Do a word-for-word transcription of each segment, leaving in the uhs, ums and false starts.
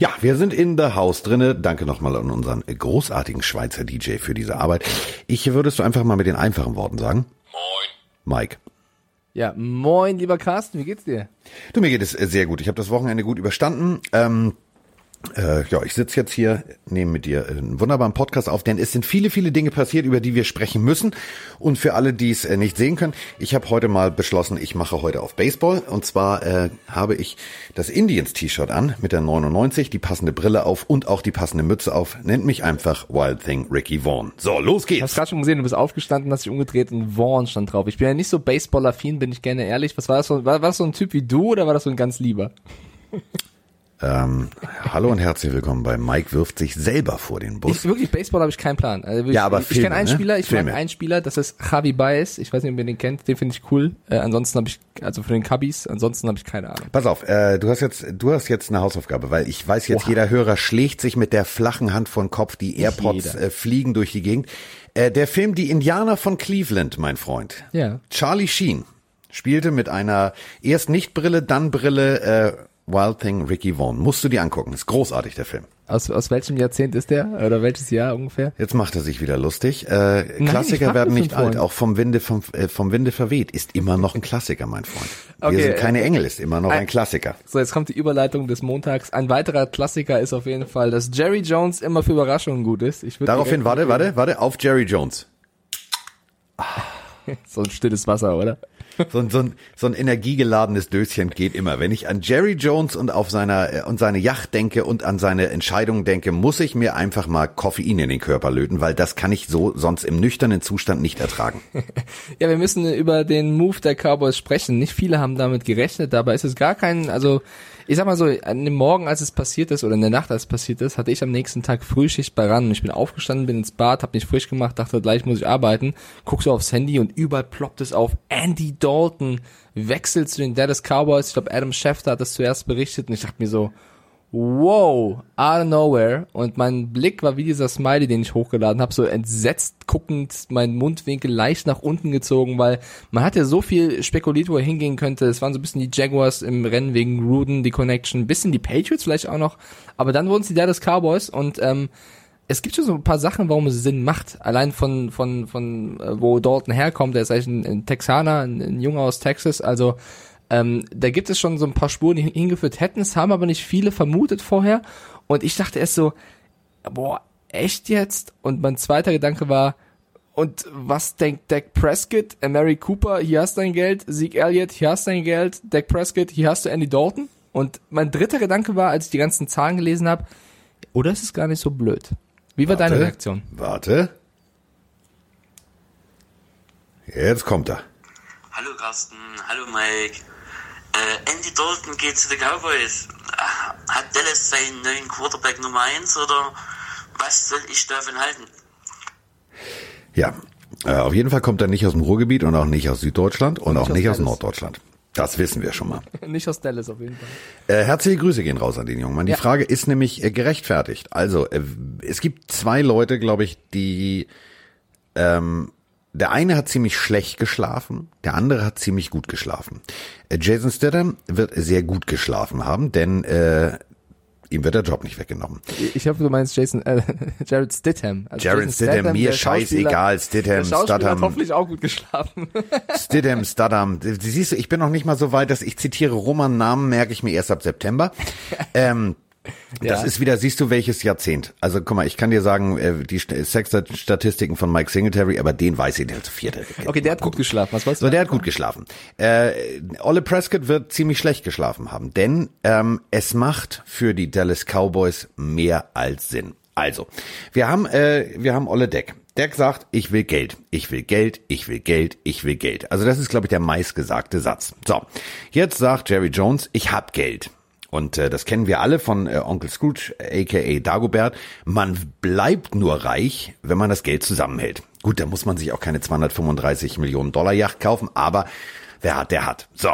Ja, wir sind in the house drinne. Danke nochmal an unseren großartigen Schweizer D J für diese Arbeit. Ich würdest du einfach mal mit den einfachen Worten sagen. Moin. Mike. Ja, moin, lieber Carsten, wie geht's dir? Du, mir geht es sehr gut. Ich habe das Wochenende gut überstanden. Ähm, äh, ja, ich sitze jetzt hier, nehme mit dir einen wunderbaren Podcast auf, denn es sind viele, viele Dinge passiert, über die wir sprechen müssen. Und für alle, die es äh, nicht sehen können, ich habe heute mal beschlossen, ich mache heute auf Baseball. Und zwar äh, habe ich das Indians-T-Shirt an mit der neunundneunzig, die passende Brille auf und auch die passende Mütze auf. Nennt mich einfach Wild Thing Ricky Vaughn. So, los geht's. Ich hab's gerade schon gesehen, du bist aufgestanden, hast dich umgedreht und Vaughn stand drauf. Ich bin ja nicht so Baseball-affin, bin ich gerne ehrlich. Was war das so? War, war das so ein Typ wie du oder war das so ein ganz lieber? Ähm, hallo und herzlich willkommen bei Mike wirft sich selber vor den Bus. Ich, wirklich, Baseball habe ich keinen Plan. Also, ich, ja, aber ich, ich kenne einen Spieler, ich kenne einen Spieler, das ist Javi Baez. Ich weiß nicht, ob ihr den kennt, den finde ich cool. Äh, ansonsten habe ich, also von den Cubbies, ansonsten habe ich keine Ahnung. Pass auf, äh, du hast jetzt, du hast jetzt eine Hausaufgabe, weil ich weiß jetzt, Oha. Jeder Hörer schlägt sich mit der flachen Hand vor den Kopf, die AirPods äh, fliegen durch die Gegend. Äh, der Film Die Indianer von Cleveland, mein Freund. Ja. Charlie Sheen spielte mit einer erst nicht Brille, dann Brille, äh, Wild Thing Ricky Vaughn. Musst du dir angucken. Ist großartig, der Film. Aus, aus welchem Jahrzehnt ist der? Oder welches Jahr ungefähr? Jetzt macht er sich wieder lustig. Äh, Nein, Klassiker werden nicht alt. Auch vom Winde, vom, äh, vom Winde verweht ist immer noch ein Klassiker, mein Freund. Okay. Wir sind keine Engel, ist immer noch ein, ein Klassiker. So, jetzt kommt die Überleitung des Montags. Ein weiterer Klassiker ist auf jeden Fall, dass Jerry Jones immer für Überraschungen gut ist. Ich Daraufhin, warte, warte, warte, auf Jerry Jones. Ah. So ein stilles Wasser, oder? So ein, so ein, so ein energiegeladenes Döschen geht immer. Wenn ich an Jerry Jones und auf seiner, und seine Yacht denke und an seine Entscheidungen denke, muss ich mir einfach mal Koffein in den Körper löten, weil das kann ich so sonst im nüchternen Zustand nicht ertragen. Ja, wir müssen über den Move der Cowboys sprechen. Nicht viele haben damit gerechnet, dabei ist es gar kein, also, ich sag mal so, an dem Morgen, als es passiert ist, oder in der Nacht, als es passiert ist, hatte ich am nächsten Tag Frühschicht bei RAN. Ich bin aufgestanden, bin ins Bad, hab mich frisch gemacht, dachte, gleich muss ich arbeiten. Guck so aufs Handy und überall ploppt es auf. Andy Dalton wechselt zu den Dallas Cowboys. Ich glaube, Adam Schefter hat das zuerst berichtet und ich dachte mir so, wow, out of nowhere. Und mein Blick war wie dieser Smiley, den ich hochgeladen habe, so entsetzt guckend, mein Mundwinkel leicht nach unten gezogen, weil man hat ja so viel spekuliert, wo er hingehen könnte. Es waren so ein bisschen die Jaguars im Rennen wegen Gruden, die Connection, ein bisschen die Patriots vielleicht auch noch. Aber dann wurden es die Dallas Cowboys und ähm, es gibt schon so ein paar Sachen, warum es Sinn macht. Allein von, von, von äh, wo Dalton herkommt, der ist eigentlich ein, ein Texaner, ein, ein Junge aus Texas, also Ähm, da gibt es schon so ein paar Spuren, die hingeführt hätten, es haben aber nicht viele vermutet vorher und ich dachte erst so, boah, echt jetzt? Und mein zweiter Gedanke war, und was denkt Dak Prescott? Mary Cooper, hier hast du dein Geld, Zeke Elliott, hier hast du dein Geld, Dak Prescott, hier hast du Andy Dalton? Und mein dritter Gedanke war, als ich die ganzen Zahlen gelesen habe, oder ist es gar nicht so blöd? Wie war warte, deine Reaktion? Warte, jetzt kommt er. Hallo Carsten, hallo Mike. Äh, Andy Dalton geht zu den Cowboys. Hat Dallas seinen neuen Quarterback Nummer eins oder was soll ich davon halten? Ja, äh, auf jeden Fall kommt er nicht aus dem Ruhrgebiet und auch nicht aus Süddeutschland und, und auch nicht aus, aus Norddeutschland. Das wissen wir schon mal. Nicht aus Dallas auf jeden Fall. Äh, herzliche Grüße gehen raus an den jungen Mann. Die ja. Frage ist nämlich äh, gerechtfertigt. Also, äh, es gibt zwei Leute, glaube ich, die... Ähm, Der eine hat ziemlich schlecht geschlafen, der andere hat ziemlich gut geschlafen. Jason Stidham wird sehr gut geschlafen haben, denn äh, ihm wird der Job nicht weggenommen. Ich hoffe, du meinst Jason, äh, Jarrett Stidham. Also Jarrett Stidham, Stidham, mir scheißegal, Stidham, der Schauspieler Stidham. Hat hoffentlich auch gut geschlafen. Stidham, Stidham. Siehst du, ich bin noch nicht mal so weit, dass ich zitiere Roman-Namen, merke ich mir erst ab September. Ähm, Das ja. ist wieder, siehst du, welches Jahrzehnt. Also guck mal, ich kann dir sagen, die Sexstatistiken von Mike Singletary, aber den weiß ich, der zu vierte. Okay, der hat gut geschlafen, was weißt du? So, der hat gut geschlafen. Äh, Ole Prescott wird ziemlich schlecht geschlafen haben, denn ähm, es macht für die Dallas Cowboys mehr als Sinn. Also, wir haben äh, wir haben Ole Dak. Dak sagt, ich will Geld, ich will Geld, ich will Geld, ich will Geld. Also das ist, glaube ich, der meistgesagte Satz. So, jetzt sagt Jerry Jones, ich hab Geld. Und äh, das kennen wir alle von äh, Onkel Scrooge, a k a. Dagobert. Man bleibt nur reich, wenn man das Geld zusammenhält. Gut, da muss man sich auch keine zweihundertfünfunddreißig Millionen Dollar Yacht kaufen, aber wer hat, der hat. So,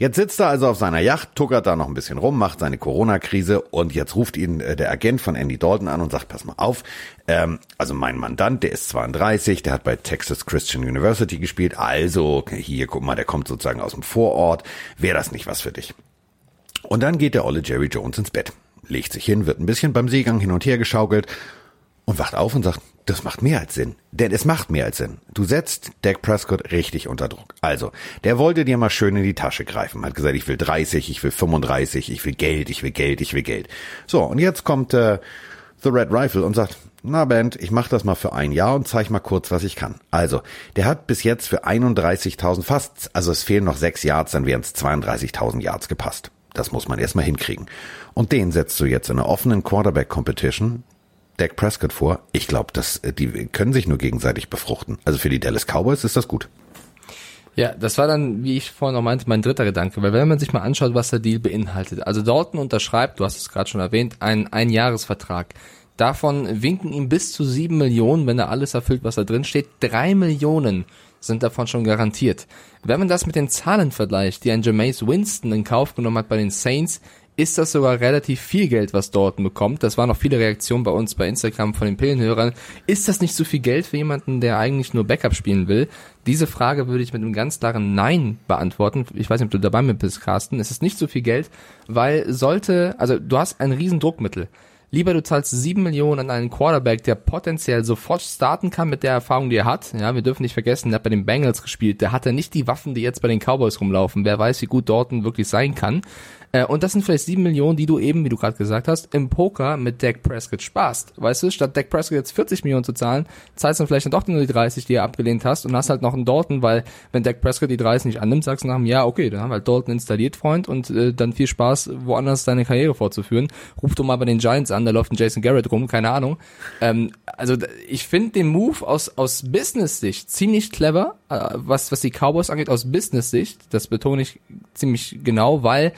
jetzt sitzt er also auf seiner Yacht, tuckert da noch ein bisschen rum, macht seine Corona-Krise und jetzt ruft ihn äh, der Agent von Andy Dalton an und sagt, pass mal auf, ähm, also mein Mandant, der ist zweiunddreißig, der hat bei Texas Christian University gespielt, also hier, guck mal, der kommt sozusagen aus dem Vorort, wäre das nicht was für dich? Und dann geht der olle Jerry Jones ins Bett. legt sich hin, wird ein bisschen beim Seegang hin und her geschaukelt und wacht auf und sagt, das macht mehr als Sinn. Denn es macht mehr als Sinn. Du setzt Dak Prescott richtig unter Druck. Also, der wollte dir mal schön in die Tasche greifen. Hat gesagt, ich will dreißig, ich will fünfunddreißig, ich will Geld, ich will Geld, ich will Geld. So, und jetzt kommt äh, The Red Rifle und sagt, na Band, ich mach das mal für ein Jahr und zeig mal kurz, was ich kann. Also, der hat bis jetzt für einunddreißigtausend fast, also es fehlen noch sechs Yards, dann wären es zweiunddreißigtausend Yards gepasst. Das muss man erstmal hinkriegen. Und den setzt du jetzt in einer offenen Quarterback-Competition Dak Prescott vor. Ich glaube, dass die können sich nur gegenseitig befruchten. Also für die Dallas Cowboys ist das gut. Ja, das war dann, wie ich vorhin noch meinte, mein dritter Gedanke. Weil wenn man sich mal anschaut, was der Deal beinhaltet. Also Dalton unterschreibt, du hast es gerade schon erwähnt, einen Einjahresvertrag. Davon winken ihm bis zu sieben Millionen, wenn er alles erfüllt, was da drin steht. Drei Millionen sind davon schon garantiert. Wenn man das mit den Zahlen vergleicht, die ein Jameis Winston in Kauf genommen hat bei den Saints, ist das sogar relativ viel Geld, was Dalton bekommt. Das waren noch viele Reaktionen bei uns bei Instagram von den Pillenhörern. Ist das nicht zu viel Geld für jemanden, der eigentlich nur Backup spielen will? Diese Frage würde ich mit einem ganz klaren Nein beantworten. Ich weiß nicht, ob du dabei mit bist, Carsten. Es ist nicht zu viel Geld, weil sollte, also du hast ein riesen Druckmittel. Lieber du zahlst sieben Millionen an einen Quarterback, der potenziell sofort starten kann mit der Erfahrung, die er hat. Ja, wir dürfen nicht vergessen, der hat bei den Bengals gespielt. Der hatte nicht die Waffen, die jetzt bei den Cowboys rumlaufen. Wer weiß, wie gut Dalton wirklich sein kann. Und das sind vielleicht sieben Millionen, die du eben, wie du gerade gesagt hast, im Poker mit Dak Prescott sparst. Weißt du, statt Dak Prescott jetzt vierzig Millionen zu zahlen, zahlst du dann vielleicht dann doch nur die dreißig, die er abgelehnt hast und hast halt noch einen Dalton, weil wenn Dak Prescott die dreißig nicht annimmt, sagst du nach einem Jahr, okay, dann haben wir halt Dalton installiert, Freund, und äh, dann viel Spaß, woanders deine Karriere fortzuführen. Ruf doch mal bei den Giants an, da läuft ein Jason Garrett rum, keine Ahnung. Ähm, also ich finde den Move aus aus Business-Sicht ziemlich clever, äh, was was die Cowboys angeht, aus Business-Sicht, das betone ich ziemlich genau, weil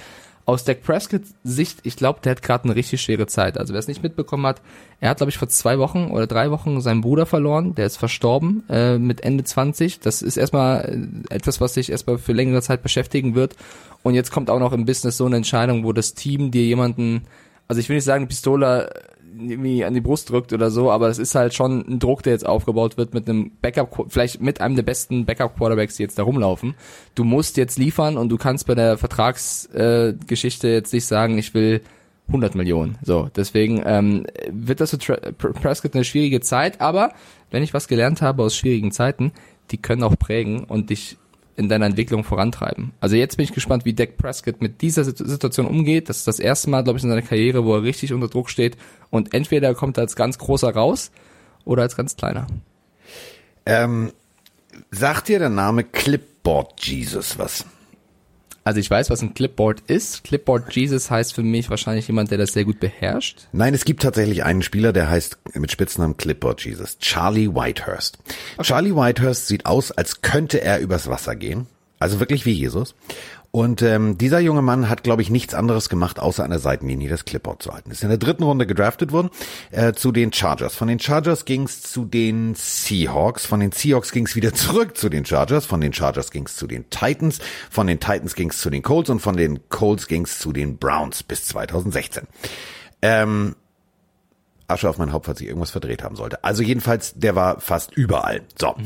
aus Dak Prescott's Sicht, ich glaube, der hat gerade eine richtig schwere Zeit. Also wer es nicht mitbekommen hat, er hat, glaube ich, vor zwei Wochen oder drei Wochen seinen Bruder verloren. Der ist verstorben äh, mit Ende zwanzig. Das ist erstmal etwas, was sich erstmal für längere Zeit beschäftigen wird. Und jetzt kommt auch noch im Business so eine Entscheidung, wo das Team dir jemanden, also ich will nicht sagen, die Pistole irgendwie an die Brust drückt oder so, aber es ist halt schon ein Druck, der jetzt aufgebaut wird mit einem Backup, vielleicht mit einem der besten Backup-Quarterbacks, die jetzt da rumlaufen. Du musst jetzt liefern und du kannst bei der Vertragsgeschichte äh, jetzt nicht sagen, ich will hundert Millionen. So, deswegen ähm, wird das für Tra- Prescott eine schwierige Zeit, aber wenn ich was gelernt habe aus schwierigen Zeiten, die können auch prägen und dich in deiner Entwicklung vorantreiben. Also jetzt bin ich gespannt, wie Dak Prescott mit dieser Situation umgeht. Das ist das erste Mal, glaube ich, in seiner Karriere, wo er richtig unter Druck steht und entweder kommt er als ganz großer raus oder als ganz kleiner. Ähm, sagt dir der Name Clipboard Jesus was? Also ich weiß, was ein Clipboard ist. Clipboard Jesus heißt für mich wahrscheinlich jemand, der das sehr gut beherrscht. Nein, es gibt tatsächlich einen Spieler, der heißt mit Spitznamen Clipboard Jesus. Charlie Whitehurst. Okay. Charlie Whitehurst sieht aus, als könnte er übers Wasser gehen. Also wirklich wie Jesus. Und ähm, dieser junge Mann hat, glaube ich, nichts anderes gemacht, außer an der Seitenlinie das Clipboard zu halten. Ist in der dritten Runde gedraftet worden äh, zu den Chargers. Von den Chargers ging's zu den Seahawks. Von den Seahawks ging's wieder zurück zu den Chargers. Von den Chargers ging's zu den Titans. Von den Titans ging's zu den Colts. Und von den Colts ging's zu den Browns bis zweitausendsechzehn. Ähm, Asche auf mein Haupt, falls ich irgendwas verdreht haben sollte. Also jedenfalls, der war fast überall. So, mhm.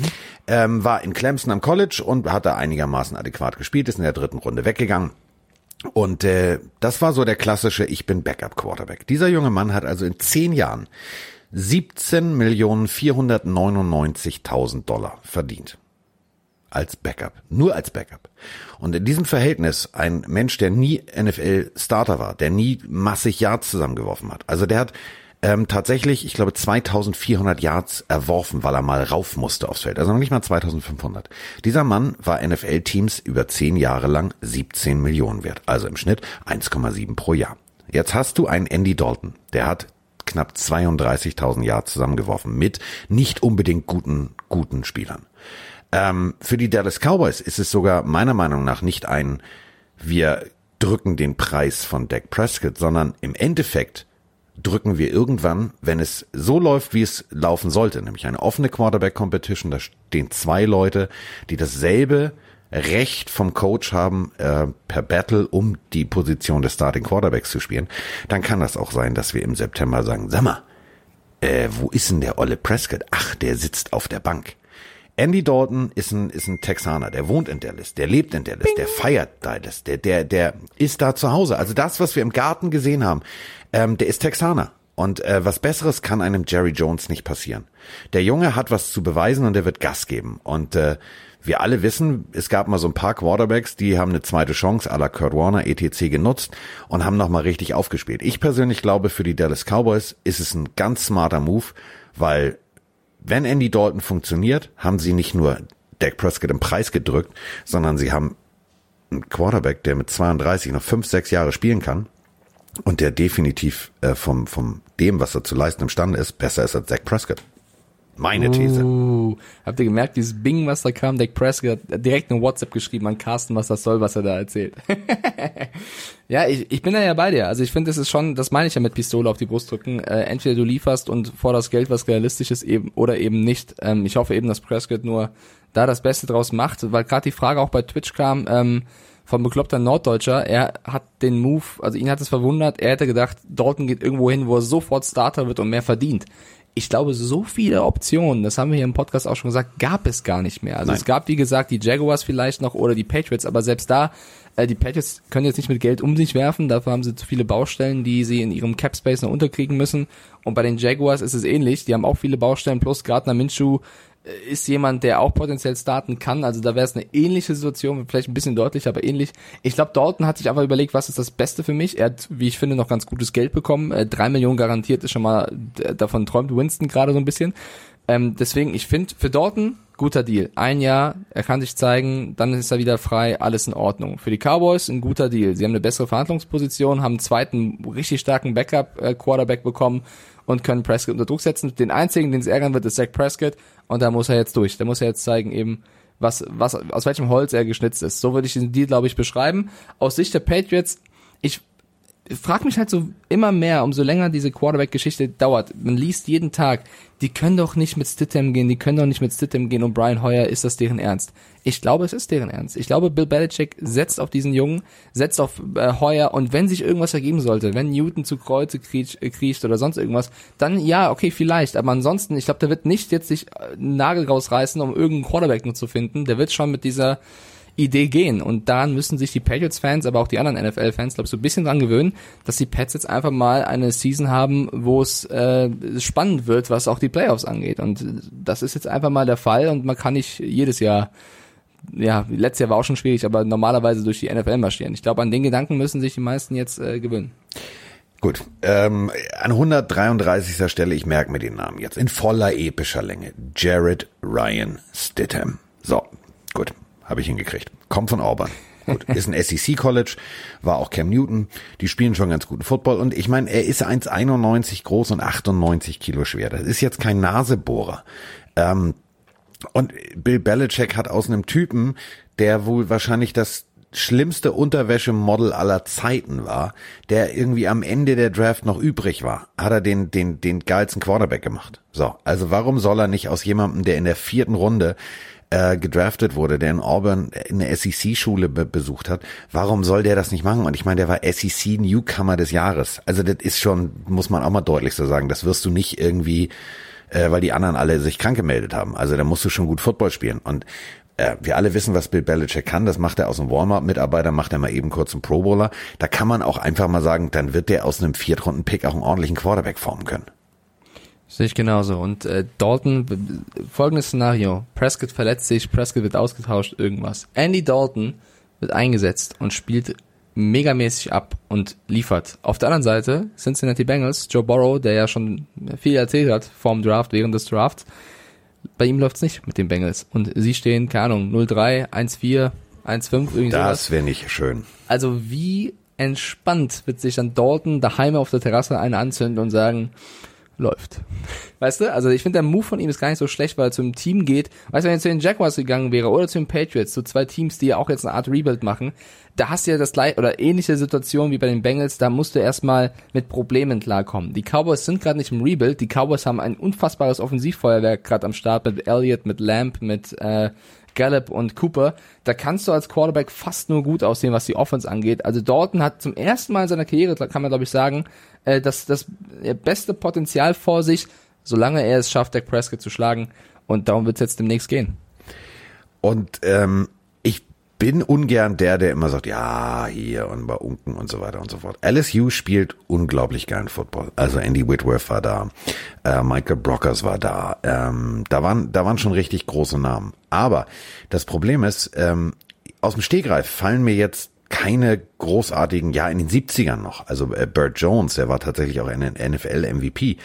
ähm, war in Clemson am College und hat da einigermaßen adäquat gespielt, ist in der dritten Runde weggegangen. Und äh, das war so der klassische, ich bin Backup-Quarterback. Dieser junge Mann hat also in zehn Jahren siebzehn Millionen vierhundertneunundneunzigtausend Dollar verdient. Als Backup. Nur als Backup. Und in diesem Verhältnis ein Mensch, der nie N F L-Starter war, der nie massig Yards zusammengeworfen hat. Also der hat Ähm, tatsächlich, ich glaube, zweitausendvierhundert Yards erworfen, weil er mal rauf musste aufs Feld. Also noch nicht mal zweitausendfünfhundert. Dieser Mann war N F L-Teams über zehn Jahre lang siebzehn Millionen wert. Also im Schnitt eins Komma sieben pro Jahr. Jetzt hast du einen Andy Dalton. Der hat knapp zweiunddreißigtausend Yards zusammengeworfen mit nicht unbedingt guten, guten Spielern. Ähm, für die Dallas Cowboys ist es sogar meiner Meinung nach nicht ein, wir drücken den Preis von Dak Prescott, sondern im Endeffekt drücken wir irgendwann, wenn es so läuft, wie es laufen sollte, nämlich eine offene Quarterback-Competition, da stehen zwei Leute, die dasselbe Recht vom Coach haben, äh, per Battle, um die Position des Starting Quarterbacks zu spielen, dann kann das auch sein, dass wir im September sagen, sag mal, äh, wo ist denn der olle Prescott? Ach, der sitzt auf der Bank. Andy Dalton ist ein, ist ein Texaner, der wohnt in Dallas, der lebt in Dallas, Bing. Der feiert Dallas, der, der, der ist da zu Hause. Also das, was wir im Garten gesehen haben, ähm, der ist Texaner. Und äh, was Besseres kann einem Jerry Jones nicht passieren. Der Junge hat was zu beweisen und er wird Gas geben. Und äh, wir alle wissen, es gab mal so ein paar Quarterbacks, die haben eine zweite Chance à la Kurt Warner et cetera genutzt und haben nochmal richtig aufgespielt. Ich persönlich glaube, für die Dallas Cowboys ist es ein ganz smarter Move, weil wenn Andy Dalton funktioniert, haben sie nicht nur Dak Prescott im Preis gedrückt, sondern sie haben einen Quarterback, der mit zweiunddreißig noch fünf, sechs Jahre spielen kann. Und der definitiv äh, vom vom dem, was er zu leisten imstande ist, besser ist als Dak Prescott. Meine These. Uh, habt ihr gemerkt, dieses Bing, was da kam? Dak Prescott hat direkt eine WhatsApp geschrieben an Carsten, was das soll, was er da erzählt. Ja, ich, ich bin da ja bei dir. Also ich finde, das ist schon, das meine ich ja mit Pistole auf die Brust drücken. Äh, entweder du lieferst und forderst Geld, was realistisch ist, eben oder eben nicht. Ähm, ich hoffe eben, dass Prescott nur da das Beste draus macht, weil gerade die Frage auch bei Twitch kam, ähm, von bekloppter Norddeutscher, er hat den Move, also ihn hat es verwundert, er hätte gedacht, Dalton geht irgendwo hin, wo er sofort Starter wird und mehr verdient. Ich glaube, so viele Optionen, das haben wir hier im Podcast auch schon gesagt, gab es gar nicht mehr. Also Nein. Es gab, wie gesagt, die Jaguars vielleicht noch oder die Patriots, aber selbst da, äh, die Patriots können jetzt nicht mit Geld um sich werfen, dafür haben sie zu viele Baustellen, die sie in ihrem Capspace noch unterkriegen müssen. Und bei den Jaguars ist es ähnlich, die haben auch viele Baustellen, plus Gardner Minshew ist jemand, der auch potenziell starten kann. Also da wäre es eine ähnliche Situation, vielleicht ein bisschen deutlicher, aber ähnlich. Ich glaube, Dalton hat sich einfach überlegt, was ist das Beste für mich. Er hat, wie ich finde, noch ganz gutes Geld bekommen. Äh, drei Millionen garantiert ist schon mal, d- davon träumt Winston gerade so ein bisschen. Ähm, deswegen, ich finde, für Dalton, guter Deal. Ein Jahr, er kann sich zeigen, dann ist er wieder frei, alles in Ordnung. Für die Cowboys, ein guter Deal. Sie haben eine bessere Verhandlungsposition, haben einen zweiten richtig starken Backup-Quarterback äh, bekommen und können Prescott unter Druck setzen. Den einzigen, den es ärgern wird, ist Dak Prescott. Und da muss er jetzt durch. Da muss er jetzt zeigen eben, was, was, aus welchem Holz er geschnitzt ist. So würde ich diesen Deal, glaube ich, beschreiben. Aus Sicht der Patriots, ich frage mich halt so immer mehr, umso länger diese Quarterback-Geschichte dauert. Man liest jeden Tag, die können doch nicht mit Stidham gehen, die können doch nicht mit Stidham gehen und Brian Hoyer, ist das deren Ernst? Ich glaube, es ist deren Ernst. Ich glaube, Bill Belichick setzt auf diesen Jungen, setzt auf äh, Hoyer und wenn sich irgendwas ergeben sollte, wenn Newton zu Kreuze kriecht, äh, kriecht oder sonst irgendwas, dann ja, okay, vielleicht, aber ansonsten, ich glaube, der wird nicht jetzt sich äh, einen Nagel rausreißen, um irgendeinen Quarterback nur zu finden, der wird schon mit dieser Idee gehen und daran müssen sich die Patriots-Fans, aber auch die anderen N F L-Fans, glaube ich, so ein bisschen dran gewöhnen, dass die Pats jetzt einfach mal eine Season haben, wo es äh, spannend wird, was auch die Playoffs angeht und das ist jetzt einfach mal der Fall und man kann nicht jedes Jahr, ja, letztes Jahr war auch schon schwierig, aber normalerweise durch die N F L marschieren. Ich glaube, an den Gedanken müssen sich die meisten jetzt äh, gewöhnen. Gut, ähm, an hundertdreiunddreißigster Stelle, ich merke mir den Namen jetzt, in voller epischer Länge, Jarrett Ryan Stidham. So, gut. Habe ich hingekriegt. Kommt von Auburn. Gut. Ist ein S E C-College, war auch Cam Newton. Die spielen schon ganz guten Football. Und ich meine, er ist eins Komma einundneunzig groß und achtundneunzig Kilo schwer. Das ist jetzt kein Nasebohrer. Ähm, und Bill Belichick hat aus einem Typen, der wohl wahrscheinlich das schlimmste Unterwäschemodel aller Zeiten war, der irgendwie am Ende der Draft noch übrig war, hat er den den den geilsten Quarterback gemacht. So, also warum soll er nicht aus jemandem, der in der vierten Runde Äh, gedraftet wurde, der in Auburn eine S E C-Schule be- besucht hat, warum soll der das nicht machen? Und ich meine, der war S E C-Newcomer des Jahres. Also das ist schon, muss man auch mal deutlich so sagen, das wirst du nicht irgendwie, äh, weil die anderen alle sich krank gemeldet haben. Also da musst du schon gut Football spielen. Und äh, wir alle wissen, was Bill Belichick kann. Das macht er aus einem Walmart-Mitarbeiter, macht er mal eben kurz einen Pro Bowler. Da kann man auch einfach mal sagen, dann wird der aus einem Viertrunden-Pick auch einen ordentlichen Quarterback formen können. Sehe ich genauso. Und äh, Dalton, folgendes Szenario. Prescott verletzt sich, Prescott wird ausgetauscht, irgendwas. Andy Dalton wird eingesetzt und spielt megamäßig ab und liefert. Auf der anderen Seite Cincinnati Bengals, Joe Burrow, der ja schon viel erzählt hat vorm Draft, während des Drafts. Bei ihm läuft's nicht mit den Bengals. Und sie stehen, keine Ahnung, null drei, eins vier, eins fünf, irgendwie sowas. Das wäre nicht schön. Also wie entspannt wird sich dann Dalton daheim auf der Terrasse einen anzünden und sagen, läuft. Weißt du, also ich finde, der Move von ihm ist gar nicht so schlecht, weil er zu einem Team geht. Weißt du, wenn er zu den Jaguars gegangen wäre oder zu den Patriots, so zwei Teams, die ja auch jetzt eine Art Rebuild machen, da hast du ja das gleiche oder ähnliche Situation wie bei den Bengals, da musst du erstmal mit Problemen klarkommen. Die Cowboys sind gerade nicht im Rebuild, die Cowboys haben ein unfassbares Offensivfeuerwerk gerade am Start mit Elliott, mit Lamb, mit äh, Gallup und Cooper, da kannst du als Quarterback fast nur gut aussehen, was die Offense angeht. Also Dalton hat zum ersten Mal in seiner Karriere, kann man glaube ich sagen, das, das beste Potenzial vor sich, solange er es schafft, Dak Prescott zu schlagen. Und darum wird es jetzt demnächst gehen. Und ähm, ich bin ungern der, der immer sagt, ja, hier und bei Unken und so weiter und so fort. L S U spielt unglaublich geilen Football. Also Andy Whitworth war da, äh, Michael Brockers war da. Ähm, da waren, da waren schon richtig große Namen. Aber das Problem ist, ähm, aus dem Stegreif fallen mir jetzt keine großartigen, ja, in den siebzigern noch. Also äh, Burt Jones, der war tatsächlich auch ein N F L M V P.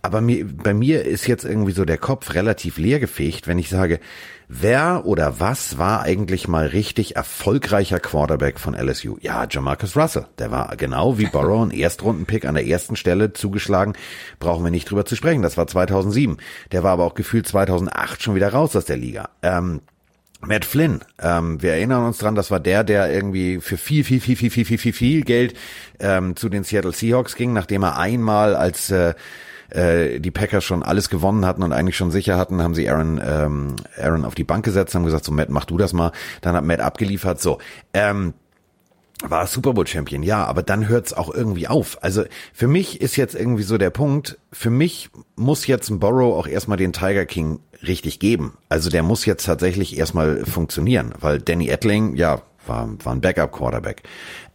Aber mir, bei mir ist jetzt irgendwie so der Kopf relativ leer gefegt, wenn ich sage, wer oder was war eigentlich mal richtig erfolgreicher Quarterback von L S U? Ja, Jamarcus Russell. Der war genau wie Burrow ein Erstrundenpick an der ersten Stelle zugeschlagen. Brauchen wir nicht drüber zu sprechen. Das war zweitausendsieben. Der war aber auch gefühlt zweitausendacht schon wieder raus aus der Liga. Ähm, Matt Flynn, ähm, wir erinnern uns dran, das war der, der irgendwie für viel, viel, viel, viel, viel, viel, viel, viel Geld ähm, zu den Seattle Seahawks ging, nachdem er einmal als äh, die Packers schon alles gewonnen hatten und eigentlich schon sicher hatten, haben sie Aaron ähm, Aaron auf die Bank gesetzt, haben gesagt, so Matt, mach du das mal. Dann hat Matt abgeliefert, so. Ähm, war Super Bowl Champion, ja, aber dann hört's auch irgendwie auf. Also für mich ist jetzt irgendwie so der Punkt, für mich muss jetzt ein Burrow auch erstmal den Tiger King richtig geben. Also der muss jetzt tatsächlich erstmal funktionieren, weil Danny Etling, ja, war, war ein Backup-Quarterback.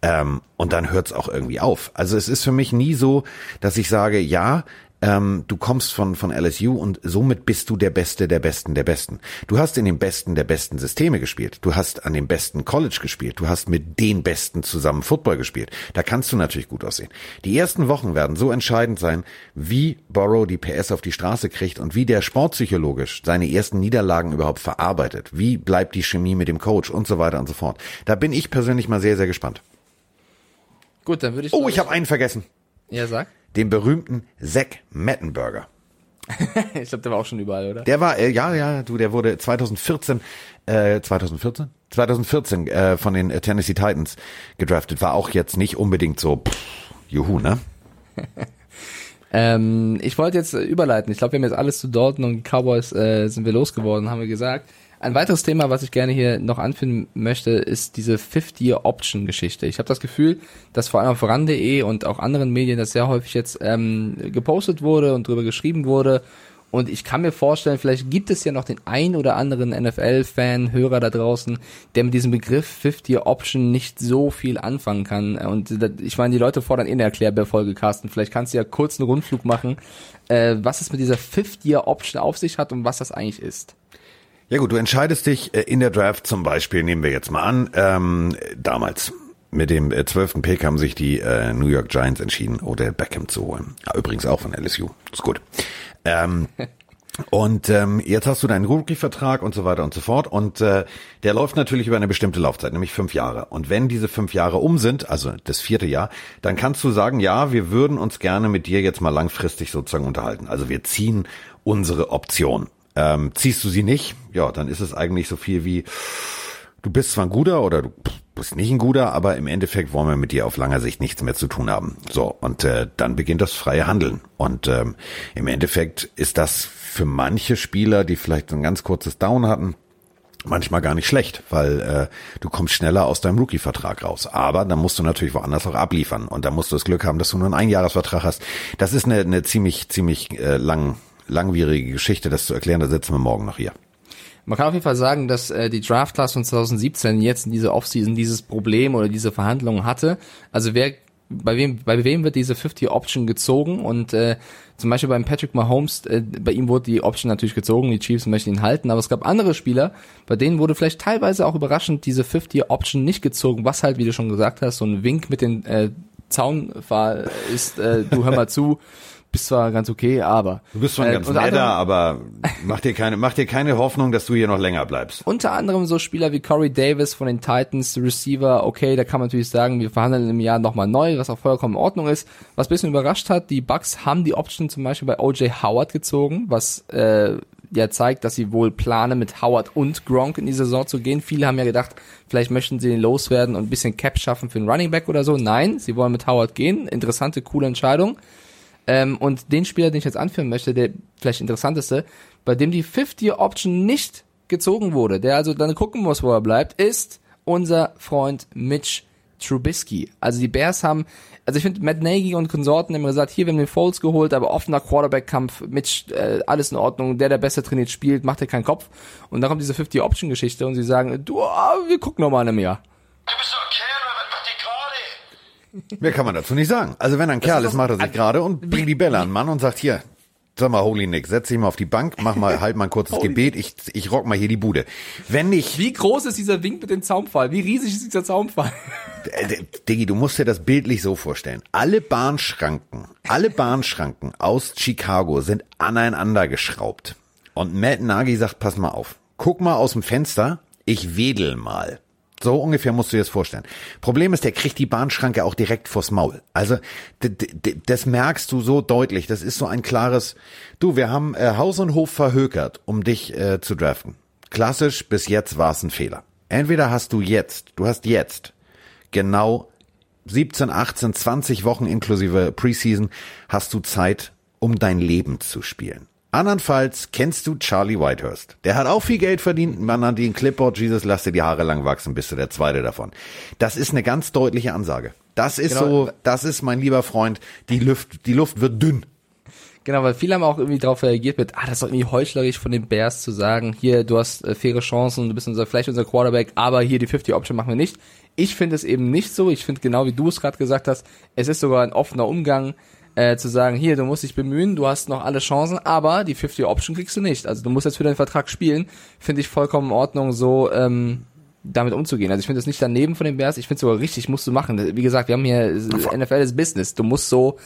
Ähm, und dann hört's auch irgendwie auf. Also es ist für mich nie so, dass ich sage, ja, Ähm, du kommst von von L S U und somit bist du der Beste der Besten der Besten. Du hast in den Besten der Besten Systeme gespielt. Du hast an dem besten College gespielt. Du hast mit den Besten zusammen Football gespielt. Da kannst du natürlich gut aussehen. Die ersten Wochen werden so entscheidend sein, wie Burrow die P S auf die Straße kriegt und wie der sportpsychologisch seine ersten Niederlagen überhaupt verarbeitet. Wie bleibt die Chemie mit dem Coach und so weiter und so fort. Da bin ich persönlich mal sehr, sehr gespannt. Gut, dann würde ich... Oh, ich habe einen vergessen. Ja, sag. Den berühmten Zach Mettenberger. Ich glaube, der war auch schon überall, oder? Der war, äh, ja, ja, du, der wurde zweitausendvierzehn, äh, zweitausendvierzehn? zweitausendvierzehn äh, von den Tennessee Titans gedraftet. War auch jetzt nicht unbedingt so, pff, juhu, ne? ähm, ich wollte jetzt überleiten. Ich glaube, wir haben jetzt alles zu Dalton und Cowboys äh, sind wir losgeworden, haben wir gesagt. Ein weiteres Thema, was ich gerne hier noch anführen möchte, ist diese Fifth-Year-Option-Geschichte. Ich habe das Gefühl, dass vor allem auf ran punkt de und auch anderen Medien das sehr häufig jetzt ähm, gepostet wurde und drüber geschrieben wurde. Und ich kann mir vorstellen, vielleicht gibt es ja noch den ein oder anderen N F L-Fan, Hörer da draußen, der mit diesem Begriff Fifth-Year-Option nicht so viel anfangen kann. Und ich meine, die Leute fordern eh eine Erklärbär-Folge, Carsten. Vielleicht kannst du ja kurz einen Rundflug machen, äh, was es mit dieser Fifth-Year-Option auf sich hat und was das eigentlich ist. Ja gut, du entscheidest dich in der Draft zum Beispiel, nehmen wir jetzt mal an, ähm, damals mit dem zwölften Pick haben sich die äh, New York Giants entschieden, Odell Beckham zu holen. Ja, übrigens auch von L S U, ist gut. Ähm, und ähm, jetzt hast du deinen Rookie-Vertrag und so weiter und so fort und äh, der läuft natürlich über eine bestimmte Laufzeit, nämlich fünf Jahre. Und wenn diese fünf Jahre um sind, also das vierte Jahr, dann kannst du sagen, ja, wir würden uns gerne mit dir jetzt mal langfristig sozusagen unterhalten. Also wir ziehen unsere Option. Ähm, ziehst du sie nicht, ja, dann ist es eigentlich so viel wie, du bist zwar ein Guter oder du bist nicht ein Guter, aber im Endeffekt wollen wir mit dir auf langer Sicht nichts mehr zu tun haben. So, und äh, dann beginnt das freie Handeln. Und ähm, im Endeffekt ist das für manche Spieler, die vielleicht so ein ganz kurzes Down hatten, manchmal gar nicht schlecht, weil äh, du kommst schneller aus deinem Rookie-Vertrag raus. Aber dann musst du natürlich woanders auch abliefern. Und dann musst du das Glück haben, dass du nur einen Einjahresvertrag hast. Das ist eine, eine ziemlich, ziemlich äh, lange langwierige Geschichte, das zu erklären, da sitzen wir morgen noch hier. Man kann auf jeden Fall sagen, dass äh, die Draft-Class von zweitausendsiebzehn jetzt in dieser Offseason dieses Problem oder diese Verhandlungen hatte. Also wer, bei wem, bei wem wird diese fifty-Option gezogen? Und äh, zum Beispiel beim Patrick Mahomes, äh, bei ihm wurde die Option natürlich gezogen, die Chiefs möchten ihn halten, aber es gab andere Spieler, bei denen wurde vielleicht teilweise auch überraschend diese fifty-Option nicht gezogen, was halt, wie du schon gesagt hast, so ein Wink mit den äh, Zaunfahr ist, äh, du hör mal zu, bist zwar ganz okay, aber... Du bist zwar ein ganz äh, netter, anderem, aber mach dir, keine, mach dir keine Hoffnung, dass du hier noch länger bleibst. Unter anderem so Spieler wie Corey Davis von den Titans, Receiver, okay, da kann man natürlich sagen, wir verhandeln im Jahr nochmal neu, was auch vollkommen in Ordnung ist. Was ein bisschen überrascht hat, die Bucks haben die Option zum Beispiel bei O J Howard gezogen, was äh, ja zeigt, dass sie wohl planen, mit Howard und Gronk in die Saison zu gehen. Viele haben ja gedacht, vielleicht möchten sie den loswerden und ein bisschen Cap schaffen für einen Running Back oder so. Nein, sie wollen mit Howard gehen. Interessante, coole Entscheidung. Ähm, und den Spieler, den ich jetzt anführen möchte, der vielleicht interessanteste, bei dem die Fifth-Year-Option nicht gezogen wurde, der also dann gucken muss, wo er bleibt, ist unser Freund Mitch Trubisky. Also die Bears haben, also ich finde, Matt Nagy und Konsorten haben gesagt, hier, wir haben den Foles geholt, aber offener Quarterback-Kampf, Mitch, äh, alles in Ordnung, der, der besser trainiert, spielt, macht dir keinen Kopf. Und dann kommt diese fünfzig-Option-Geschichte und sie sagen, du, wir gucken nochmal in einem Jahr. Du bist doch ein Kerl, was macht ihr gerade? Mehr kann man dazu nicht sagen. Also wenn ein das Kerl ist, macht er sich also gerade und bringt die Bälle an den Mann und sagt, hier, sag mal, Holy Nick, setz dich mal auf die Bank, mach mal, halt mal ein kurzes Gebet, ich, ich rock mal hier die Bude. Wenn nicht. Wie groß ist dieser Wink mit dem Zaunpfahl? Wie riesig ist dieser Zaunpfahl? Diggi, du musst dir das bildlich so vorstellen. Alle Bahnschranken, alle Bahnschranken aus Chicago sind aneinander geschraubt. Und Matt Nagy sagt, pass mal auf. Guck mal aus dem Fenster, ich wedel mal. So ungefähr musst du dir das vorstellen. Problem ist, der kriegt die Bahnschranke auch direkt vors Maul. Also d- d- das merkst du so deutlich. Das ist so ein klares, du, wir haben äh, Haus und Hof verhökert, um dich äh, zu draften. Klassisch, bis jetzt war es ein Fehler. Entweder hast du jetzt, du hast jetzt genau siebzehn, achtzehn, zwanzig Wochen inklusive Preseason, hast du Zeit, um dein Leben zu spielen. Andernfalls kennst du Charlie Whitehurst. Der hat auch viel Geld verdient. Man hat ihn Clipboard, Jesus, lass dir die Haare lang wachsen, bist du der Zweite davon. Das ist eine ganz deutliche Ansage. Das ist genau so, das ist, mein lieber Freund, die Luft, die Luft wird dünn. Genau, weil viele haben auch irgendwie darauf reagiert mit, ah, das ist doch irgendwie heuchlerisch von den Bears zu sagen, hier, du hast äh, faire Chancen, du bist unser, vielleicht unser Quarterback, aber hier die fünfzig-Option machen wir nicht. Ich finde es eben nicht so. Ich finde genau, wie du es gerade gesagt hast, es ist sogar ein offener Umgang. Äh, zu sagen, hier, du musst dich bemühen, du hast noch alle Chancen, aber die fünfzig-Option kriegst du nicht. Also du musst jetzt für deinen Vertrag spielen, finde ich vollkommen in Ordnung, so ähm, damit umzugehen. Also ich finde das nicht daneben von den Bears, ich finde es sogar richtig, musst du machen. Wie gesagt, wir haben hier, N F L ist Business, du musst so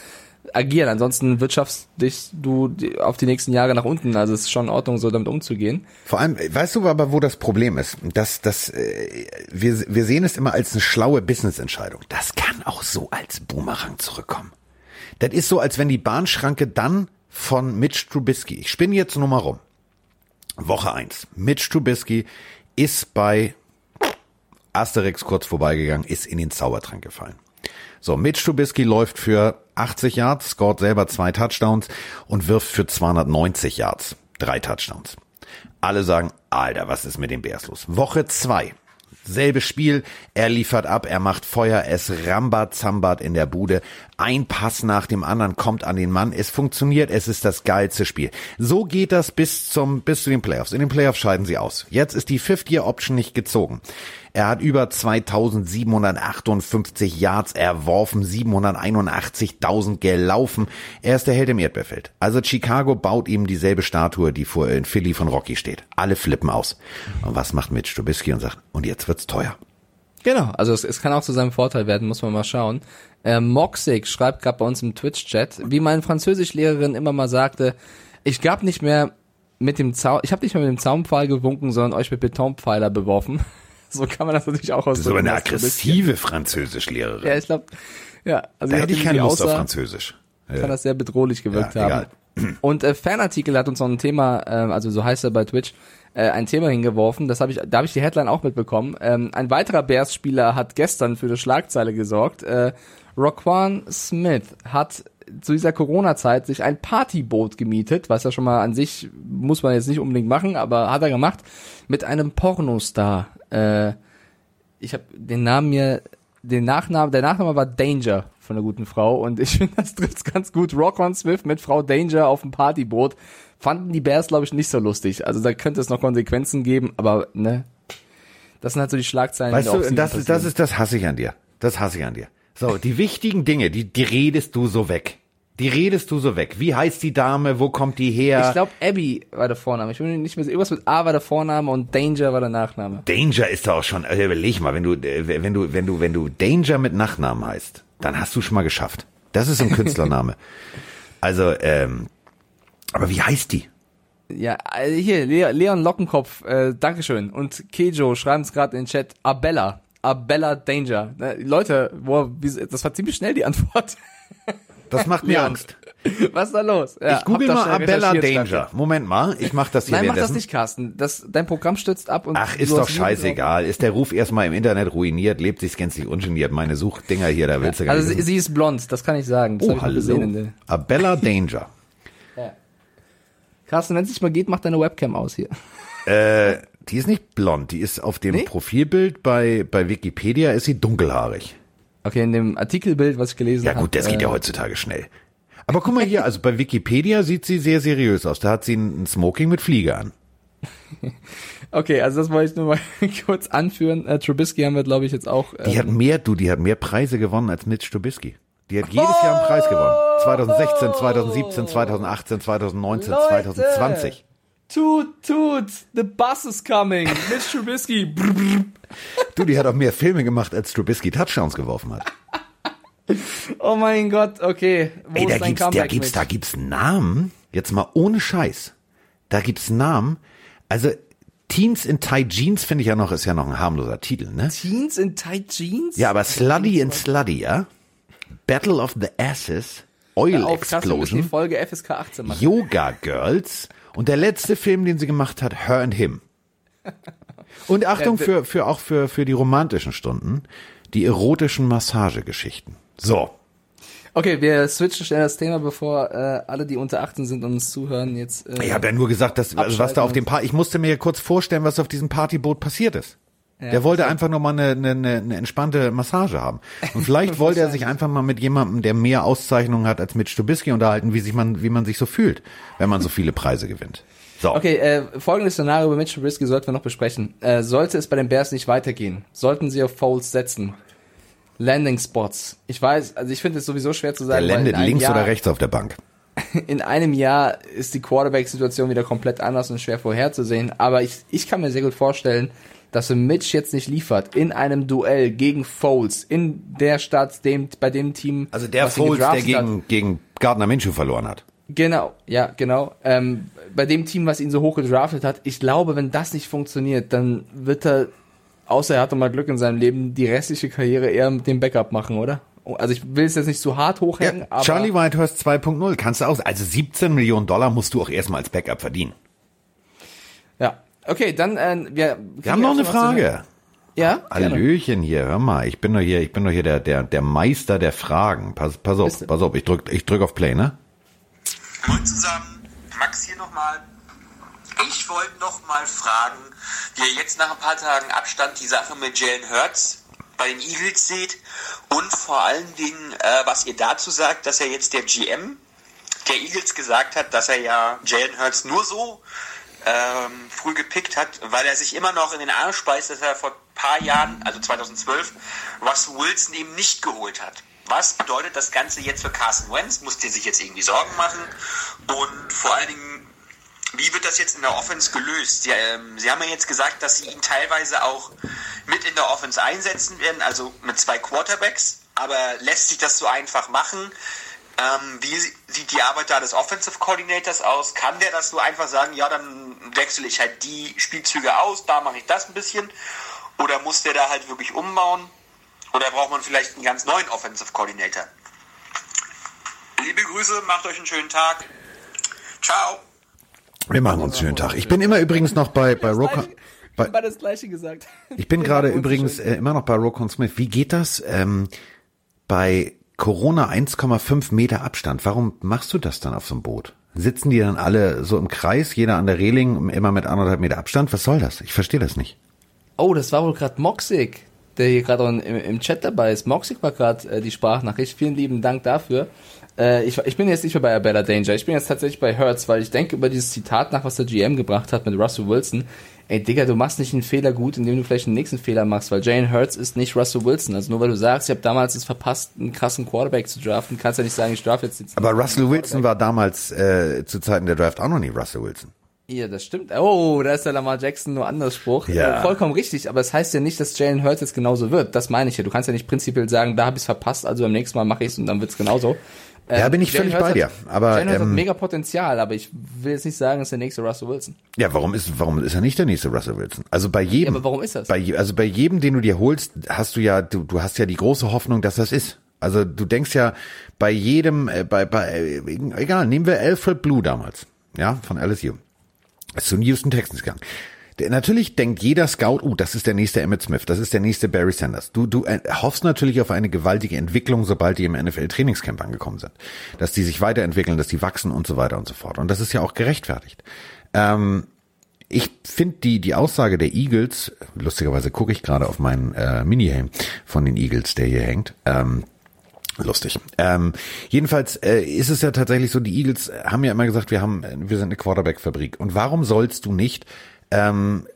agieren, ansonsten wirtschaftst dich du auf die nächsten Jahre nach unten. Also es ist schon in Ordnung, so damit umzugehen. Vor allem, weißt du aber, wo das Problem ist? Dass, dass, äh, wir, wir sehen es immer als eine schlaue Business-Entscheidung. Das kann auch so als Boomerang zurückkommen. Das ist so, als wenn die Bahnschranke dann von Mitch Trubisky, ich spinne jetzt nur mal rum, Woche eins, Mitch Trubisky ist bei Asterix kurz vorbeigegangen, ist in den Zaubertrank gefallen. So, Mitch Trubisky läuft für achtzig Yards, scoret selber zwei Touchdowns und wirft für zweihundertneunzig Yards, drei Touchdowns. Alle sagen, Alter, was ist mit den Bears los? Woche zwei. Selbes Spiel, er liefert ab, er macht Feuer, es rambert, zambert in der Bude. Ein Pass nach dem anderen kommt an den Mann, es funktioniert, es ist das geilste Spiel. So geht das bis zum bis zu den Playoffs. In den Playoffs scheiden sie aus. Jetzt ist die Fifth-Year-Option nicht gezogen. Er hat über zweitausendsiebenhundertachtundfünfzig Yards erworfen, siebenhunderteinundachtzigtausend gelaufen. Er ist der Held im Erdbeerfeld. Also Chicago baut ihm dieselbe Statue, die vor in Philly von Rocky steht. Alle flippen aus. Und was macht Mitch Trubisky und sagt, und jetzt wird's teuer. Genau, also es, es kann auch zu seinem Vorteil werden, muss man mal schauen. Äh, Moxig schreibt gerade bei uns im Twitch-Chat, wie meine Französischlehrerin immer mal sagte, ich gab nicht mehr mit dem Zaun, ich habe nicht mehr mit dem Zaunpfahl gewunken, sondern euch mit Betonpfeiler beworfen. So kann man das natürlich auch ausdrücken. So eine aggressive Französischlehrerin. Ja, ich glaube, ja. Also da hätte ich keine Lust auf Französisch. Ja. Kann das sehr bedrohlich gewirkt ja, haben. Egal. Und äh, Fanartikel hat uns noch ein Thema, äh, also so heißt er bei Twitch, äh, ein Thema hingeworfen. Das habe ich, da habe ich die Headline auch mitbekommen. Ähm, ein weiterer Bears-Spieler hat gestern für eine Schlagzeile gesorgt. Äh, Roquan Smith hat zu dieser Corona-Zeit sich ein Partyboot gemietet, was ja schon mal an sich muss man jetzt nicht unbedingt machen, aber hat er gemacht, mit einem Pornostar. Äh, ich habe den Namen mir, den Nachnamen, der Nachname war Danger von der guten Frau und ich finde, das trifft's ganz gut. Roquan Smith mit Frau Danger auf dem Partyboot fanden die Bears, glaube ich, nicht so lustig. Also da könnte es noch Konsequenzen geben, aber ne, das sind halt so die Schlagzeilen. Weißt du, das ist, das ist, das hasse ich an dir. Das hasse ich an dir. So, die wichtigen Dinge, die, die redest du so weg. Die redest du so weg. Wie heißt die Dame? Wo kommt die her? Ich glaube, Abby war der Vorname. Ich bin nicht mehr so, irgendwas mit A war der Vorname und Danger war der Nachname. Danger ist da auch schon, also überleg mal, wenn du, wenn du, wenn du, wenn du Danger mit Nachnamen heißt, dann hast du schon mal geschafft. Das ist ein Künstlername. Also, ähm, aber wie heißt die? Ja, also hier, Leon Lockenkopf, äh, Dankeschön. Und Kejo schreiben es gerade in den Chat, Abella. Abella Danger. Leute, boah, das war ziemlich schnell die Antwort. Das macht mir Angst. Was ist da los? Ja, ich google mal Abella Danger. Moment mal, ich mach das hier. Nein, mach das nicht, Carsten. Das, dein Programm stürzt ab. Und ach, ist doch scheißegal. Ist der Ruf erstmal im Internet ruiniert, lebt sich's gänzlich ungeniert. Meine Suchdinger hier, da willst du gar nicht. Also sie, sie ist blond, das kann ich sagen. Das oh, hallo. Gesehen Abella Danger. Ja. Carsten, wenn es nicht mal geht, mach deine Webcam aus hier. Äh, die ist nicht blond. Die ist auf dem nee? Profilbild bei, bei Wikipedia, ist sie dunkelhaarig. Okay, in dem Artikelbild, was ich gelesen habe. Ja gut, hab, das geht ja äh, heutzutage schnell. Aber guck mal hier, also bei Wikipedia sieht sie sehr seriös aus. Da hat sie ein Smoking mit Fliege an. Okay, also das wollte ich nur mal kurz anführen. Äh, Trubisky haben wir, glaube ich, jetzt auch. Ähm, die hat mehr, du, die hat mehr Preise gewonnen als Mitch Trubisky. Die hat jedes oh! Jahr einen Preis gewonnen. zwanzig sechzehn, zwanzig siebzehn, zwanzig achtzehn, zwanzig neunzehn, Leute, zwanzig zwanzig. Toot, toot, the bus is coming. Mitch Trubisky. Du, die hat auch mehr Filme gemacht, als Trubisky Touchdowns geworfen hat. Oh mein Gott, okay. Wo Ey, da gibt's, da gibt's, da gibt's Namen. Jetzt mal ohne Scheiß. Da gibt's Namen. Also, Teens in Tight Jeans finde ich ja noch, ist ja noch ein harmloser Titel, ne? Teens in Tight Jeans? Ja, aber Sluddy in Sluddy, ja? Battle of the Asses, Oil ja, Explosion, die Folge F S K achtzehn machen. Yoga Girls und der letzte Film, den sie gemacht hat, Her and Him. Und Achtung für, für auch für, für die romantischen Stunden, die erotischen Massagegeschichten. So. Okay, wir switchen schnell das Thema, bevor äh, alle, die unter achtzehn sind und uns zuhören, jetzt. Äh, ich habe ja nur gesagt, dass also was da auf dem Party. Ich musste mir kurz vorstellen, was auf diesem Partyboot passiert ist. Ja, der wollte einfach nur mal eine, eine, eine entspannte Massage haben. Und vielleicht wollte er sich einfach mal mit jemandem, der mehr Auszeichnungen hat als mit Trubisky, unterhalten, wie sich man, wie man sich so fühlt, wenn man so viele Preise gewinnt. So. Okay, äh, folgendes Szenario über Mitch Trubisky sollten wir noch besprechen. Äh, sollte es bei den Bears nicht weitergehen, sollten sie auf Foles setzen. Landing Spots. Ich weiß, also ich finde es sowieso schwer zu sagen. Der landet links Jahr, oder rechts auf der Bank. In einem Jahr ist die Quarterback-Situation wieder komplett anders und schwer vorherzusehen. Aber ich, ich kann mir sehr gut vorstellen, dass wenn Mitch jetzt nicht liefert, in einem Duell gegen Foles, in der Stadt, dem, bei dem Team, also der Foles, der gegen, gegen Gardner Minshew verloren hat. Genau, ja, genau. Ähm, bei dem Team, was ihn so hoch gedraftet hat, ich glaube, wenn das nicht funktioniert, dann wird er, außer er hatte mal Glück in seinem Leben, die restliche Karriere eher mit dem Backup machen, oder? Also ich will es jetzt nicht zu hart hochhängen, ja, aber... Charlie Whitehurst zwei Punkt null, kannst du auch... Also siebzehn Millionen Dollar musst du auch erstmal als Backup verdienen. Ja, okay, dann... Äh, wir wir haben noch eine Frage. Ja? Hallöchen hier, hör mal, ich bin doch hier, ich bin doch hier der, der, der Meister der Fragen. Pass, pass auf, pass auf, ich drück, ich drück auf Play, ne? Moin zusammen, Max hier nochmal. Ich wollte nochmal fragen, wie ihr jetzt nach ein paar Tagen Abstand die Sache mit Jalen Hurts bei den Eagles seht und vor allen Dingen, äh, was ihr dazu sagt, dass ja jetzt der G M der Eagles gesagt hat, dass er ja Jalen Hurts nur so ähm, früh gepickt hat, weil er sich immer noch in den Arsch beißt, dass er vor ein paar Jahren, also zwanzig zwölf, Russell Wilson eben nicht geholt hat. Was bedeutet das Ganze jetzt für Carson Wentz? Muss der sich jetzt irgendwie Sorgen machen? Und vor allen Dingen, wie wird das jetzt in der Offense gelöst? Sie, ähm, Sie haben ja jetzt gesagt, dass Sie ihn teilweise auch mit in der Offense einsetzen werden, also mit zwei Quarterbacks. Aber lässt sich das so einfach machen? Ähm, wie sieht die Arbeit da des Offensive Coordinators aus? Kann der das so einfach sagen, ja, dann wechsle ich halt die Spielzüge aus, da mache ich das ein bisschen? Oder muss der da halt wirklich umbauen? Oder braucht man vielleicht einen ganz neuen Offensive Coordinator? Liebe Grüße, macht euch einen schönen Tag. Ciao. Wir machen uns einen schönen Tag. Ich bin immer übrigens noch bei bei Roquan. Ich habe das Gleiche gesagt. Ich bin gerade übrigens äh, immer noch bei Roquan Smith. Wie geht das ähm, bei Corona eins Komma fünf Meter Abstand? Warum machst du das dann auf so einem Boot? Sitzen die dann alle so im Kreis, jeder an der Reling, immer mit anderthalb Meter Abstand? Was soll das? Ich verstehe das nicht. Oh, das war wohl gerade Moxig, der hier gerade im, im Chat dabei ist. Moxig war gerade äh, die Sprachnachricht. Vielen lieben Dank dafür. Ich, ich bin jetzt nicht mehr bei Abella Danger, ich bin jetzt tatsächlich bei Hurts, weil ich denke über dieses Zitat nach, was der G M gebracht hat mit Russell Wilson, ey Digga, du machst nicht einen Fehler gut, indem du vielleicht einen nächsten Fehler machst, weil Jalen Hurts ist nicht Russell Wilson. Also nur weil du sagst, ich habe damals es verpasst, einen krassen Quarterback zu draften, kannst ja nicht sagen, ich draft jetzt den. Aber Russell Wilson war damals äh, zu Zeiten der Draft auch noch nie Russell Wilson. Ja, das stimmt. Oh, da ist der Lamar Jackson nur anders Spruch. Ja. Äh, vollkommen richtig, aber es heißt ja nicht, dass Jalen Hurts jetzt genauso wird. Das meine ich ja. Du kannst ja nicht prinzipiell sagen, da habe ich es verpasst, also beim nächsten Mal mache ich es und dann wird's genauso. Ja, ähm, bin ich völlig bei dir. Aber ähm, hat mega Potenzial, aber ich will jetzt nicht sagen, ist der nächste Russell Wilson. Ja, warum ist warum ist er nicht der nächste Russell Wilson? Also bei jedem. Ja, aber warum ist das? Bei, also bei jedem, den du dir holst, hast du ja du du hast ja die große Hoffnung, dass das ist. Also du denkst ja bei jedem äh, bei bei äh, egal, nehmen wir Alfred Blue damals, ja, von L S U. Ist zu den Houston Texans gegangen. Natürlich denkt jeder Scout, oh, das ist der nächste Emmitt Smith, das ist der nächste Barry Sanders. Du, du hoffst natürlich auf eine gewaltige Entwicklung, sobald die im N F L-Trainingscamp angekommen sind. Dass die sich weiterentwickeln, dass die wachsen und so weiter und so fort. Und das ist ja auch gerechtfertigt. Ähm, ich finde die die Aussage der Eagles, lustigerweise gucke ich gerade auf meinen äh, Mini-Helm von den Eagles, der hier hängt, ähm, lustig. Ähm, jedenfalls äh, ist es ja tatsächlich so, die Eagles haben ja immer gesagt, wir haben, wir sind eine Quarterback-Fabrik. Und warum sollst du nicht ähm,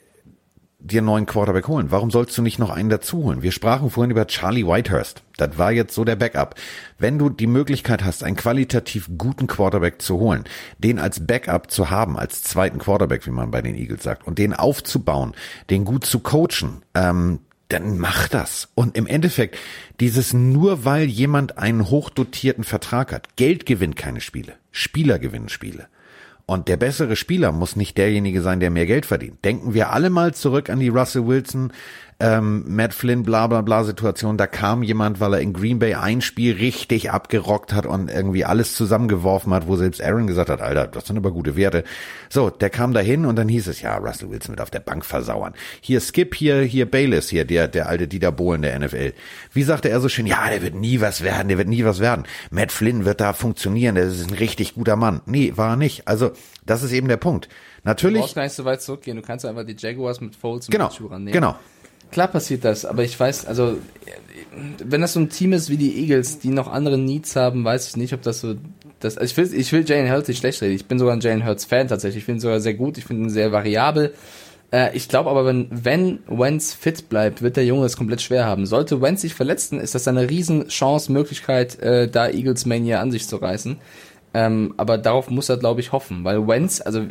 dir einen neuen Quarterback holen? Warum sollst du nicht noch einen dazu holen? Wir sprachen vorhin über Charlie Whitehurst. Das war jetzt so der Backup. Wenn du die Möglichkeit hast, einen qualitativ guten Quarterback zu holen, den als Backup zu haben, als zweiten Quarterback, wie man bei den Eagles sagt, und den aufzubauen, den gut zu coachen, ähm, dann mach das. Und im Endeffekt, dieses nur weil jemand einen hochdotierten Vertrag hat. Geld gewinnt keine Spiele. Spieler gewinnen Spiele. Und der bessere Spieler muss nicht derjenige sein, der mehr Geld verdient. Denken wir alle mal zurück an die Russell Wilson, ähm, Matt Flynn, bla bla bla Situation. Da kam jemand, weil er in Green Bay ein Spiel richtig abgerockt hat und irgendwie alles zusammengeworfen hat, wo selbst Aaron gesagt hat, Alter, das sind aber gute Werte. So, der kam dahin und dann hieß es, ja, Russell Wilson wird auf der Bank versauern. Hier Skip, hier hier Bayless, hier der der alte Dieter Bohlen der N F L. Wie sagte er so schön, ja, der wird nie was werden, der wird nie was werden. Matt Flynn wird da funktionieren, der ist ein richtig guter Mann. Nee, war er nicht. Also das ist eben der Punkt. Natürlich, du brauchst gar nicht so weit zurückgehen. Du kannst einfach die Jaguars mit Foles und Mitchell rannehmen. Genau. Klar passiert das, aber ich weiß, also wenn das so ein Team ist wie die Eagles, die noch andere Needs haben, weiß ich nicht, ob das so das. Also ich will, ich will Jalen Hurts nicht schlecht reden. Ich bin sogar ein Jalen Hurts Fan tatsächlich. Ich finde ihn sogar sehr gut. Ich finde ihn sehr variabel. Äh, ich glaube aber, wenn, wenn Wentz fit bleibt, wird der Junge es komplett schwer haben. Sollte Wentz sich verletzen, ist das eine riesen Chance, Möglichkeit, äh, da Eagles Mania an sich zu reißen. Ähm, aber darauf muss er, glaube ich, hoffen, weil Wentz, also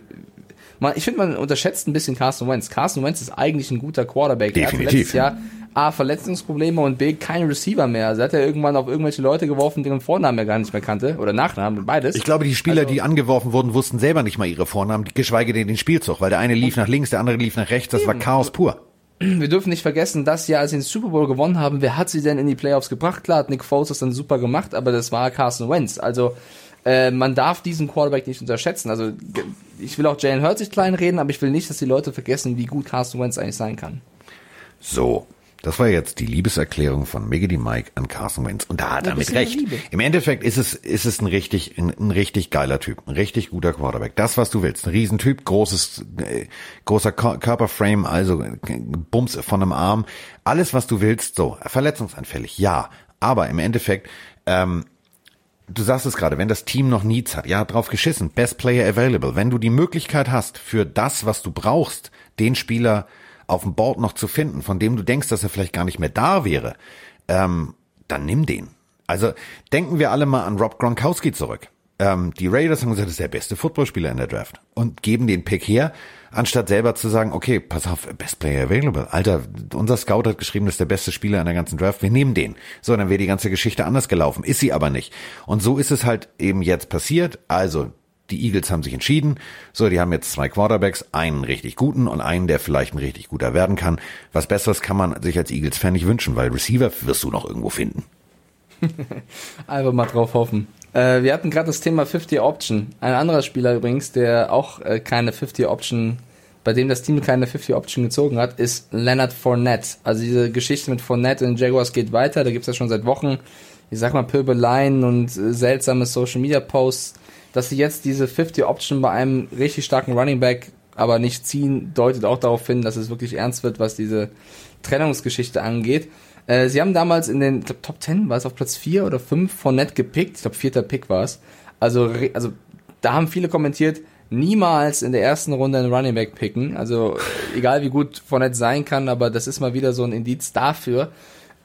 man, ich finde, man unterschätzt ein bisschen Carson Wentz. Carson Wentz ist eigentlich ein guter Quarterback. Definitiv. Er hat letztes Jahr A, Verletzungsprobleme und B, kein Receiver mehr. Also hat er irgendwann auf irgendwelche Leute geworfen, deren Vornamen er gar nicht mehr kannte oder Nachnamen, beides. Ich glaube, die Spieler, also, die angeworfen wurden, wussten selber nicht mal ihre Vornamen, geschweige denn den Spielzug, weil der eine lief nach links, der andere lief nach rechts, das eben. War Chaos pur. Wir dürfen nicht vergessen, das Jahr, als sie den Super Bowl gewonnen haben, wer hat sie denn in die Playoffs gebracht? Klar, hat Nick Foles das dann super gemacht, aber das war Carson Wentz. Also Äh, man darf diesen Quarterback nicht unterschätzen. Also ich will auch Jalen Hurts nicht kleinreden, aber ich will nicht, dass die Leute vergessen, wie gut Carson Wentz eigentlich sein kann. So, das war jetzt die Liebeserklärung von Miggity Mike an Carson Wentz. Und da hat er mit recht. Im Endeffekt ist es ist es ein richtig ein, ein richtig geiler Typ, ein richtig guter Quarterback. Das, was du willst, ein Riesentyp, großes äh, großer Ko- Körperframe, also Bums von einem Arm, alles, was du willst. So verletzungsanfällig, ja, aber im Endeffekt. Ähm, Du sagst es gerade, wenn das Team noch Needs hat, ja, drauf geschissen, best player available. Wenn du die Möglichkeit hast, für das, was du brauchst, den Spieler auf dem Board noch zu finden, von dem du denkst, dass er vielleicht gar nicht mehr da wäre, ähm, dann nimm den. Also denken wir alle mal an Rob Gronkowski zurück. Ähm, die Raiders haben gesagt, das ist der beste Footballspieler in der Draft und geben den Pick her, anstatt selber zu sagen, okay, pass auf, best player available. Alter, unser Scout hat geschrieben, das ist der beste Spieler in der ganzen Draft, wir nehmen den. So, dann wäre die ganze Geschichte anders gelaufen, ist sie aber nicht. Und so ist es halt eben jetzt passiert. Also, die Eagles haben sich entschieden. So, die haben jetzt zwei Quarterbacks, einen richtig guten und einen, der vielleicht ein richtig guter werden kann. Was Besseres kann man sich als Eagles-Fan nicht wünschen, weil Receiver wirst du noch irgendwo finden. Einfach mal drauf hoffen. Äh, wir hatten gerade das Thema fifty Option. Ein anderer Spieler übrigens, der auch äh, keine fifty Option, bei dem das Team keine fifty Option gezogen hat, ist Leonard Fournette. Also diese Geschichte mit Fournette und den Jaguars geht weiter. Da gibt's ja schon seit Wochen, ich sag mal, Pöbeleien und äh, seltsame Social Media Posts, dass sie jetzt diese fifty Option bei einem richtig starken Running Back aber nicht ziehen, deutet auch darauf hin, dass es wirklich ernst wird, was diese Trennungsgeschichte angeht. Sie haben damals in den, ich glaube, Top zehn, war es auf Platz vier oder fünf, Fournette gepickt. Ich glaube, vierter Pick war es. Also, also da haben viele kommentiert, niemals in der ersten Runde einen Running Back picken. Also egal, wie gut Fournette sein kann, aber das ist mal wieder so ein Indiz dafür.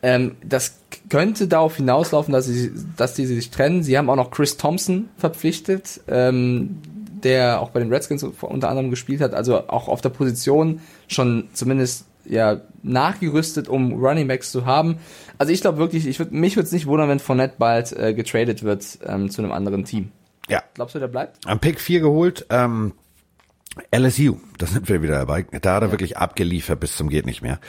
Ähm, das könnte darauf hinauslaufen, dass sie, dass die sich trennen. Sie haben auch noch Chris Thompson verpflichtet, ähm, der auch bei den Redskins unter anderem gespielt hat. Also auch auf der Position schon zumindest ja nachgerüstet, um Running Backs zu haben. Also ich glaube wirklich, ich würde mich würde es nicht wundern, wenn Fournette bald äh, getradet wird ähm, zu einem anderen Team. Ja. Glaubst du, der bleibt? Am Pick vier geholt, ähm, L S U, da sind wir wieder dabei. Da hat er ja. wirklich abgeliefert bis zum geht nicht mehr.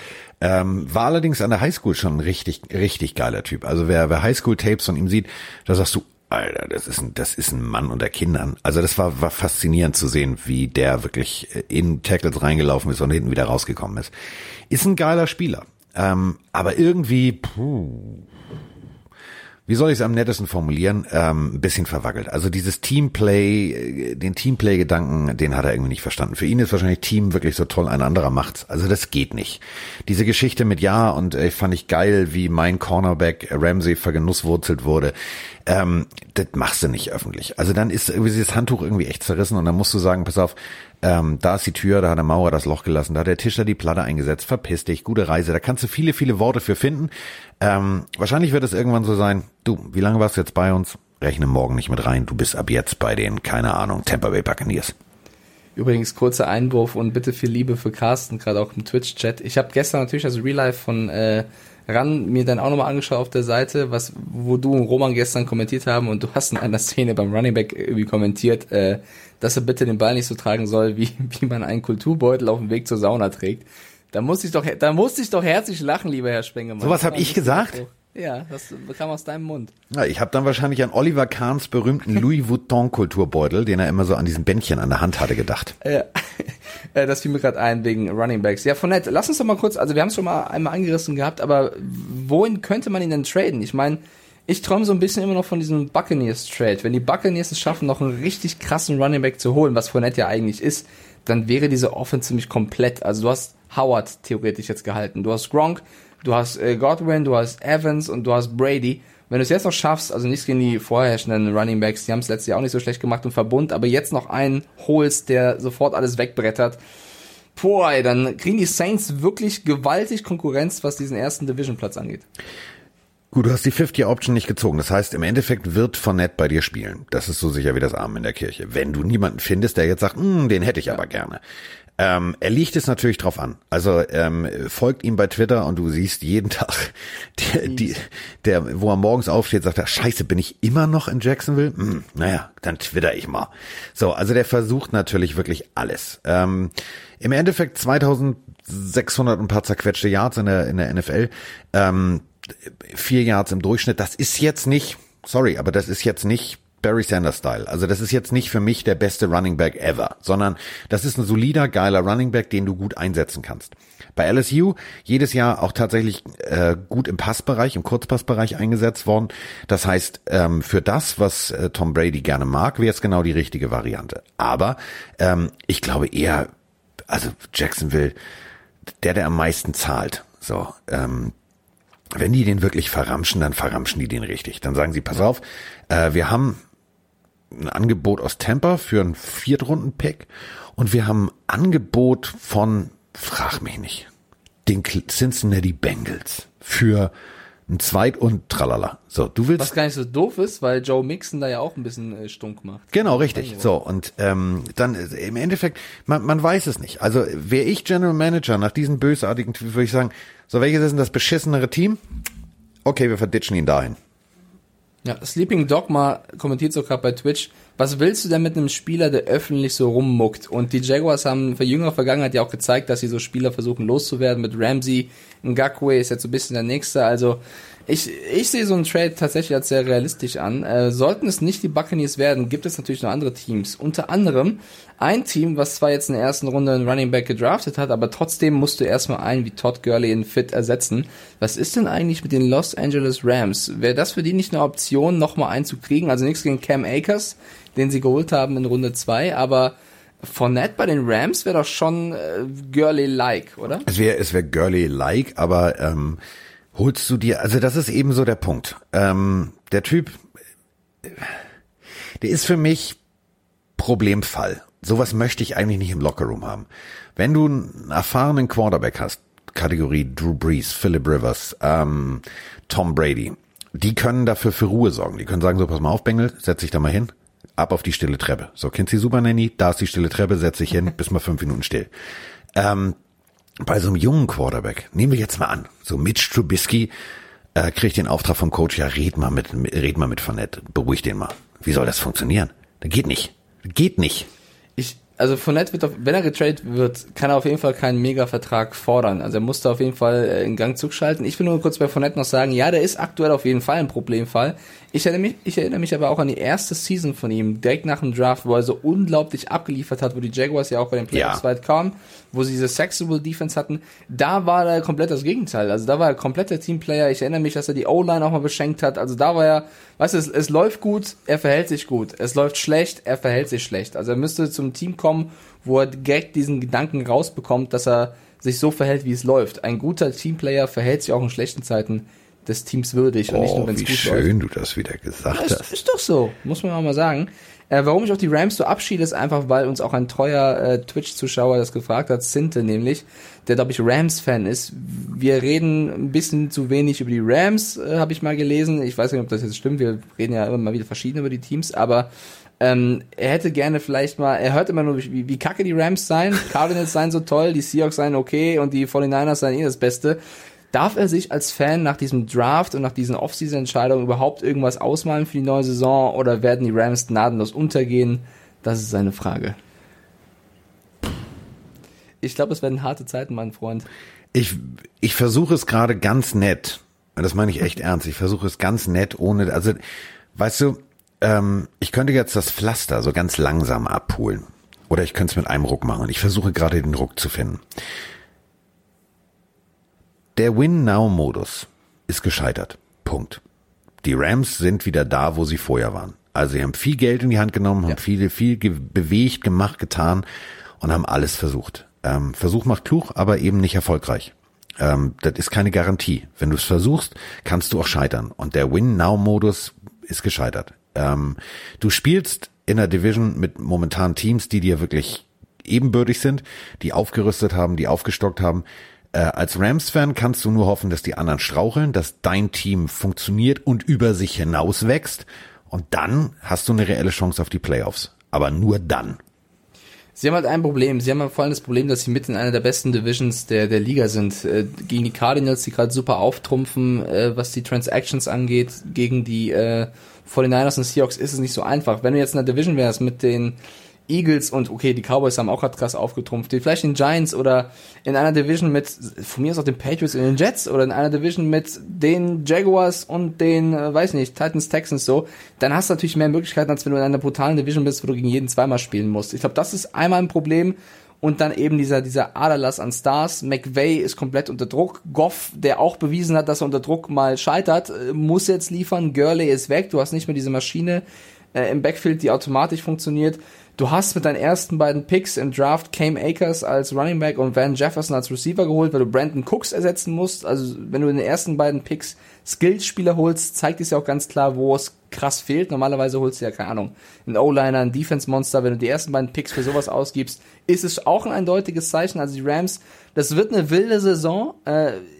Ähm, war allerdings an der Highschool schon ein richtig, richtig geiler Typ. Also wer, wer Highschool-Tapes von ihm sieht, da sagst du, Alter, das ist ein, das ist ein Mann unter Kindern. Also das war, war faszinierend zu sehen, wie der wirklich in Tackles reingelaufen ist und hinten wieder rausgekommen ist. Ist ein geiler Spieler. Ähm, aber irgendwie, puh, wie soll ich es am nettesten formulieren, ähm, ein bisschen verwackelt. Also dieses Teamplay, den Teamplay-Gedanken, den hat er irgendwie nicht verstanden. Für ihn ist wahrscheinlich Team wirklich so toll, ein anderer macht's. Also das geht nicht. Diese Geschichte mit ja und ey, fand ich geil, wie mein Cornerback Ramsey vergenusswurzelt wurde. Ähm, das machst du nicht öffentlich. Also dann ist irgendwie dieses Handtuch irgendwie echt zerrissen und dann musst du sagen, pass auf, ähm, da ist die Tür, da hat der Maurer das Loch gelassen, da hat der Tischler die Platte eingesetzt, verpiss dich, gute Reise. Da kannst du viele, viele Worte für finden. Ähm, wahrscheinlich wird es irgendwann so sein, du, wie lange warst du jetzt bei uns? Rechne morgen nicht mit rein, du bist ab jetzt bei den, keine Ahnung, Tampa Bay Buccaneers. Übrigens, kurzer Einwurf und bitte viel Liebe für Carsten, gerade auch im Twitch-Chat. Ich habe gestern natürlich also Real Life von äh, Ran mir dann auch nochmal angeschaut auf der Seite, was wo du und Roman gestern kommentiert haben und du hast in einer Szene beim Running Back irgendwie kommentiert, äh, dass er bitte den Ball nicht so tragen soll, wie wie man einen Kulturbeutel auf dem Weg zur Sauna trägt. Da musste ich doch, da musste ich doch herzlich lachen, lieber Herr Spengemann. Sowas habe ich gesagt? Ja, das kam aus deinem Mund. Ja, ich habe dann wahrscheinlich an Oliver Kahns berühmten Louis Vuitton-Kulturbeutel, den er immer so an diesem Bändchen an der Hand hatte, gedacht. Äh, das fiel mir gerade ein wegen Running Backs. Ja, Fournette, lass uns doch mal kurz, also wir haben es schon mal einmal angerissen gehabt, aber wohin könnte man ihn denn traden? Ich meine, ich träume so ein bisschen immer noch von diesem Buccaneers-Trade. Wenn die Buccaneers es schaffen, noch einen richtig krassen Running Back zu holen, was Fournette ja eigentlich ist, dann wäre diese Offense ziemlich komplett. Also du hast Howard theoretisch jetzt gehalten, du hast Gronk, du hast Godwin, du hast Evans und du hast Brady. Wenn du es jetzt noch schaffst, also nichts gegen die vorherrschenden Running Backs, die haben es letztes Jahr auch nicht so schlecht gemacht im Verbund, aber jetzt noch einen holst, der sofort alles wegbrettert, boah, ey, dann kriegen die Saints wirklich gewaltig Konkurrenz, was diesen ersten Division-Platz angeht. Gut, du hast die Fifth-Year-Option nicht gezogen. Das heißt, im Endeffekt wird Fournette bei dir spielen. Das ist so sicher wie das Amen in der Kirche. Wenn du niemanden findest, der jetzt sagt, den hätte ich ja. aber gerne. Ähm, er liegt es natürlich drauf an. Also ähm, folgt ihm bei Twitter und du siehst jeden Tag, der, die, der, wo er morgens aufsteht, sagt er, scheiße, bin ich immer noch in Jacksonville? Hm, naja, dann twitter ich mal. So, also der versucht natürlich wirklich alles. Ähm, im Endeffekt zweitausendsechshundert und ein paar zerquetschte Yards in der, in der N F L. Ähm, vier Yards im Durchschnitt. Das ist jetzt nicht, sorry, aber das ist jetzt nicht Barry Sanders-Style. Also das ist jetzt nicht für mich der beste Running Back ever, sondern das ist ein solider, geiler Running Back, den du gut einsetzen kannst. Bei L S U jedes Jahr auch tatsächlich äh, gut im Passbereich, im Kurzpassbereich eingesetzt worden. Das heißt, ähm, für das, was äh, Tom Brady gerne mag, wäre es genau die richtige Variante. Aber ähm, ich glaube eher, also Jacksonville, der, der am meisten zahlt, so, ähm, wenn die den wirklich verramschen, dann verramschen die den richtig. Dann sagen sie, pass auf, äh, wir haben ein Angebot aus Tampa für einen Viertrunden-Pick und wir haben ein Angebot von, frag mich nicht, den Cincinnati Bengals für ein Zweit- und Tralala. So, du willst. Was gar nicht so doof ist, weil Joe Mixon da ja auch ein bisschen äh, stunk macht. Genau, richtig. So, und ähm, dann äh, im Endeffekt, man, man weiß es nicht. Also wäre ich General Manager nach diesen bösartigen, würde ich sagen, so, welches ist denn das beschissenere Team? Okay, wir verditschen ihn dahin. Ja, Sleeping Dogma kommentiert so gerade bei Twitch, was willst du denn mit einem Spieler, der öffentlich so rummuckt? Und die Jaguars haben in jüngerer Vergangenheit ja auch gezeigt, dass sie so Spieler versuchen loszuwerden. Mit Ramsey, Ngakwe ist jetzt so ein bisschen der Nächste. Also ich ich sehe so einen Trade tatsächlich als sehr realistisch an. Äh, sollten es nicht die Buccaneers werden, gibt es natürlich noch andere Teams. Unter anderem ein Team, was zwar jetzt in der ersten Runde einen Running Back gedraftet hat, aber trotzdem musst du erstmal einen wie Todd Gurley in Fit ersetzen. Was ist denn eigentlich mit den Los Angeles Rams? Wäre das für die nicht eine Option, nochmal einen zu kriegen? Also nichts gegen Cam Akers, den sie geholt haben in Runde zwei, aber Fournette bei den Rams wäre doch schon äh, Gurley-like, oder? Es wäre es wär Gurley-like, aber ähm, holst du dir, also das ist eben so der Punkt. Ähm, der Typ, der ist für mich Problemfall. Sowas möchte ich eigentlich nicht im Lockerroom haben. Wenn du einen erfahrenen Quarterback hast, Kategorie Drew Brees, Philip Rivers, ähm, Tom Brady, die können dafür für Ruhe sorgen. Die können sagen, so pass mal auf, Bengel, setz dich da mal hin. Ab auf die stille Treppe. So, kennst du die Supernanny? Da ist die stille Treppe, setz dich hin, bis mal fünf Minuten still. Ähm, bei so einem jungen Quarterback, nehmen wir jetzt mal an, so Mitch Trubisky äh, kriegt den Auftrag vom Coach, ja, red mal mit, red mal mit Fournette, beruhig den mal. Wie soll das funktionieren? Das geht nicht. Das geht nicht. Ich, Also Fournette wird, auf, wenn er getradet wird, kann er auf jeden Fall keinen Mega-Vertrag fordern. Also er muss da auf jeden Fall äh, in Gang zurückschalten. Ich will nur kurz bei Fournette noch sagen, ja, der ist aktuell auf jeden Fall ein Problemfall. Ich erinnere mich, ich erinnere mich aber auch an die erste Season von ihm, direkt nach dem Draft, wo er so unglaublich abgeliefert hat, wo die Jaguars ja auch bei den Playoffs ja. weit kamen, wo sie diese Sexable Defense hatten. Da war er komplett das Gegenteil. Also da war er kompletter Teamplayer. Ich erinnere mich, dass er die O-Line auch mal beschenkt hat. Also da war er, weißt du, es, es läuft gut, er verhält sich gut. Es läuft schlecht, er verhält sich schlecht. Also er müsste zum Team kommen, wo er direkt diesen Gedanken rausbekommt, dass er sich so verhält, wie es läuft. Ein guter Teamplayer verhält sich auch in schlechten Zeiten des Teams würdig. Oh, und nicht nur, wenn's gut läuft. Wie schön du das wieder gesagt hast. Ist, ist doch so, muss man auch mal sagen. Äh, warum ich auch die Rams so abschiede, ist einfach, weil uns auch ein treuer äh, Twitch-Zuschauer das gefragt hat, Sinte nämlich, der, glaube ich, Rams-Fan ist. Wir reden ein bisschen zu wenig über die Rams, äh, habe ich mal gelesen. Ich weiß nicht, ob das jetzt stimmt. Wir reden ja immer mal wieder verschieden über die Teams, aber Ähm, er hätte gerne vielleicht mal, er hört immer nur, wie, wie kacke die Rams seien, Cardinals seien so toll, die Seahawks seien okay und die forty-niners seien eh das Beste. Darf er sich als Fan nach diesem Draft und nach diesen Offseason-Entscheidungen überhaupt irgendwas ausmalen für die neue Saison oder werden die Rams gnadenlos untergehen? Das ist seine Frage. Ich glaube, es werden harte Zeiten, mein Freund. Ich, ich versuche es gerade ganz nett, das meine ich echt ernst, ich versuche es ganz nett, ohne, also, weißt du, ich könnte jetzt das Pflaster so ganz langsam abholen. Oder ich könnte es mit einem Ruck machen. Ich versuche gerade den Ruck zu finden. Der Win-Now-Modus ist gescheitert. Punkt. Die Rams sind wieder da, wo sie vorher waren. Also sie haben viel Geld in die Hand genommen, haben ja. viele, viel ge- bewegt, gemacht, getan und haben alles versucht. Ähm, Versuch macht klug, aber eben nicht erfolgreich. Ähm, das ist keine Garantie. Wenn du es versuchst, kannst du auch scheitern. Und der Win-Now-Modus ist gescheitert. Ähm, du spielst in der Division mit momentan Teams, die dir wirklich ebenbürtig sind, die aufgerüstet haben, die aufgestockt haben. Äh, als Rams-Fan kannst du nur hoffen, dass die anderen straucheln, dass dein Team funktioniert und über sich hinaus wächst. Und dann hast du eine reelle Chance auf die Playoffs. Aber nur dann. Sie haben halt ein Problem. Sie haben halt vor allem das Problem, dass sie mit in einer der besten Divisions der der Liga sind. Äh, gegen die Cardinals, die gerade super auftrumpfen, äh, was die Transactions angeht, gegen die äh, forty-niners und Seahawks ist es nicht so einfach. Wenn du jetzt in der Division wärst mit den Eagles und okay, die Cowboys haben auch gerade krass aufgetrumpft, vielleicht in Giants oder in einer Division mit, von mir aus auch den Patriots und den Jets oder in einer Division mit den Jaguars und den, äh, weiß nicht, Titans, Texans so, dann hast du natürlich mehr Möglichkeiten, als wenn du in einer brutalen Division bist, wo du gegen jeden zweimal spielen musst. Ich glaube, das ist einmal ein Problem und dann eben dieser dieser Aderlass an Stars. McVay ist komplett unter Druck. Goff, der auch bewiesen hat, dass er unter Druck mal scheitert, muss jetzt liefern. Gurley ist weg, du hast nicht mehr diese Maschine äh, im Backfield, die automatisch funktioniert. Du hast mit deinen ersten beiden Picks im Draft Cam Akers als Running Back und Van Jefferson als Receiver geholt, weil du Brandon Cooks ersetzen musst. Also wenn du in den ersten beiden Picks Skillspieler holst, zeigt es ja auch ganz klar, wo es krass fehlt. Normalerweise holst du ja, keine Ahnung, einen O-Liner, einen Defense-Monster. Wenn du die ersten beiden Picks für sowas ausgibst, ist es auch ein eindeutiges Zeichen. Also die Rams, das wird eine wilde Saison.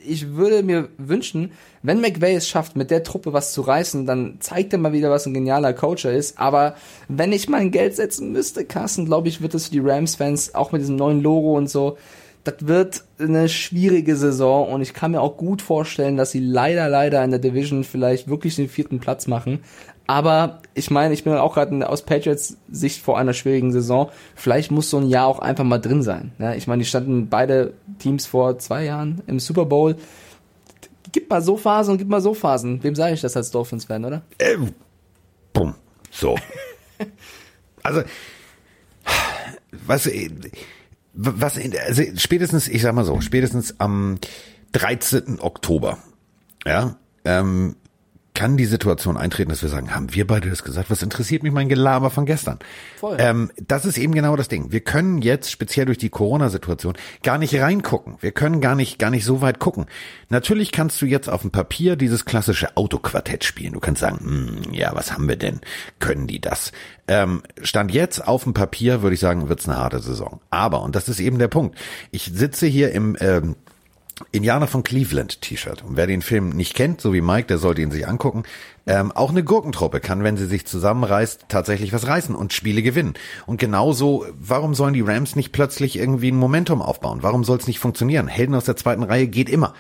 Ich würde mir wünschen, wenn McVay es schafft, mit der Truppe was zu reißen, dann zeigt er mal wieder, was ein genialer Coach er ist. Aber wenn ich mein Geld setzen müsste, Carsten, glaube ich, wird es für die Rams-Fans, auch mit diesem neuen Logo und so, das wird eine schwierige Saison. Und ich kann mir auch gut vorstellen, dass sie leider, leider in der Division vielleicht wirklich den vierten Platz machen. Aber ich meine, ich bin auch gerade aus Patriots Sicht vor einer schwierigen Saison. Vielleicht muss so ein Jahr auch einfach mal drin sein. Ich meine, die standen beide Teams vor zwei Jahren im Super Bowl. Gib mal so Phasen und gib mal so Phasen. Wem sage ich das als Dolphins-Fan, oder? Ähm, bumm. So. Also, was, was, also spätestens, ich sag mal so, spätestens am dreizehnten Oktober, ja, ähm, kann die Situation eintreten, dass wir sagen, haben wir beide das gesagt? Was interessiert mich mein Gelaber von gestern? Voll. Ähm, das ist eben genau das Ding. Wir können jetzt speziell durch die Corona-Situation gar nicht reingucken. Wir können gar nicht gar nicht so weit gucken. Natürlich kannst du jetzt auf dem Papier dieses klassische Autoquartett spielen. Du kannst sagen, ja, was haben wir denn? Können die das? Ähm, Stand jetzt auf dem Papier, würde ich sagen, wird's eine harte Saison. Aber, und das ist eben der Punkt, ich sitze hier im ähm, Indianer von Cleveland T-Shirt. Und wer den Film nicht kennt, so wie Mike, der sollte ihn sich angucken. Ähm, auch eine Gurkentruppe kann, wenn sie sich zusammenreißt, tatsächlich was reißen und Spiele gewinnen. Und genauso, warum sollen die Rams nicht plötzlich irgendwie ein Momentum aufbauen? Warum soll es nicht funktionieren? Helden aus der zweiten Reihe geht immer.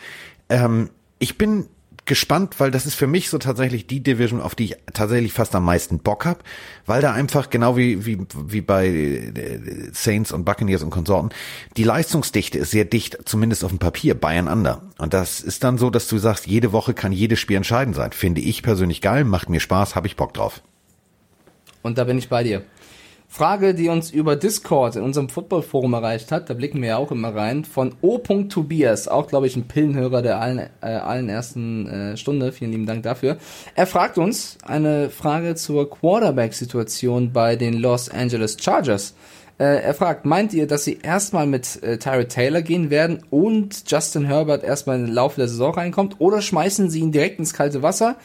Ähm, ich bin gespannt, weil das ist für mich so tatsächlich die Division, auf die ich tatsächlich fast am meisten Bock habe, weil da einfach genau wie wie wie bei Saints und Buccaneers und Konsorten, die Leistungsdichte ist sehr dicht, zumindest auf dem Papier, beieinander. Und das ist dann so, dass du sagst, jede Woche kann jedes Spiel entscheidend sein. Finde ich persönlich geil, macht mir Spaß, habe ich Bock drauf. Und da bin ich bei dir. Frage, die uns über Discord in unserem Football-Forum erreicht hat, da blicken wir ja auch immer rein, von O. Tobias, auch glaube ich ein Pillenhörer der allen, äh, allen ersten äh, Stunde, vielen lieben Dank dafür. Er fragt uns eine Frage zur Quarterback-Situation bei den Los Angeles Chargers. Äh, er fragt, meint ihr, dass sie erstmal mit äh, Tyrod Taylor gehen werden und Justin Herbert erstmal im Laufe der Saison reinkommt, oder schmeißen sie ihn direkt ins kalte Wasser?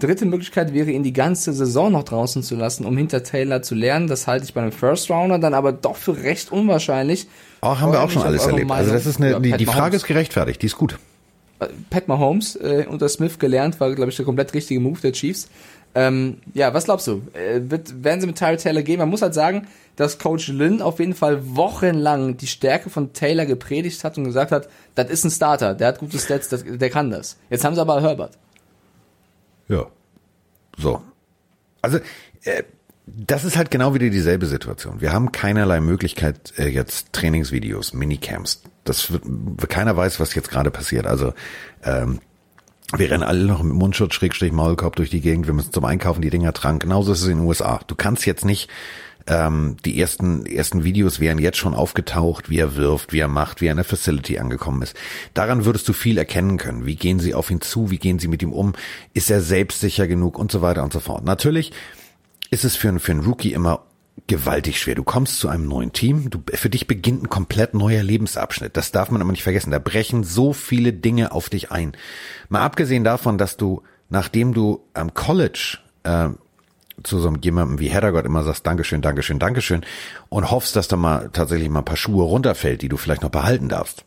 Dritte Möglichkeit wäre, ihn die ganze Saison noch draußen zu lassen, um hinter Taylor zu lernen. Das halte ich bei einem First-Rounder dann aber doch für recht unwahrscheinlich. Auch haben wir auch schon alles erlebt. Also das ist eine, die, die Frage ist gerechtfertigt, die ist gut. Pat Mahomes äh, unter Smith gelernt, war, glaube ich, der komplett richtige Move der Chiefs. Ähm, ja, was glaubst du? Äh, wird, werden sie mit Tyrod Taylor gehen? Man muss halt sagen, dass Coach Lynn auf jeden Fall wochenlang die Stärke von Taylor gepredigt hat und gesagt hat, das ist ein Starter, der hat gute Stats, das, der kann das. Jetzt haben sie aber Herbert. Ja, so. Also, äh, das ist halt genau wieder dieselbe Situation. Wir haben keinerlei Möglichkeit, äh, jetzt Trainingsvideos, Minicamps. Das wird, keiner weiß, was jetzt gerade passiert. Also, ähm, wir rennen alle noch mit Mundschutz, Schrägstrich, Maulkorb durch die Gegend. Wir müssen zum Einkaufen die Dinger tragen. Genauso ist es in den U S A. Du kannst jetzt nicht, ähm, die ersten, ersten Videos wären jetzt schon aufgetaucht, wie er wirft, wie er macht, wie er in der Facility angekommen ist. Daran würdest du viel erkennen können. Wie gehen sie auf ihn zu? Wie gehen sie mit ihm um? Ist er selbstsicher genug? Und so weiter und so fort. Natürlich ist es für einen, für einen Rookie immer gewaltig schwer. Du kommst zu einem neuen Team. Du, für dich beginnt ein komplett neuer Lebensabschnitt. Das darf man aber nicht vergessen. Da brechen so viele Dinge auf dich ein. Mal abgesehen davon, dass du, nachdem du am College, äh, zu so einem, jemandem wie Herrgott immer sagst, Dankeschön, Dankeschön, Dankeschön und hoffst, dass da mal tatsächlich mal ein paar Schuhe runterfällt, die du vielleicht noch behalten darfst,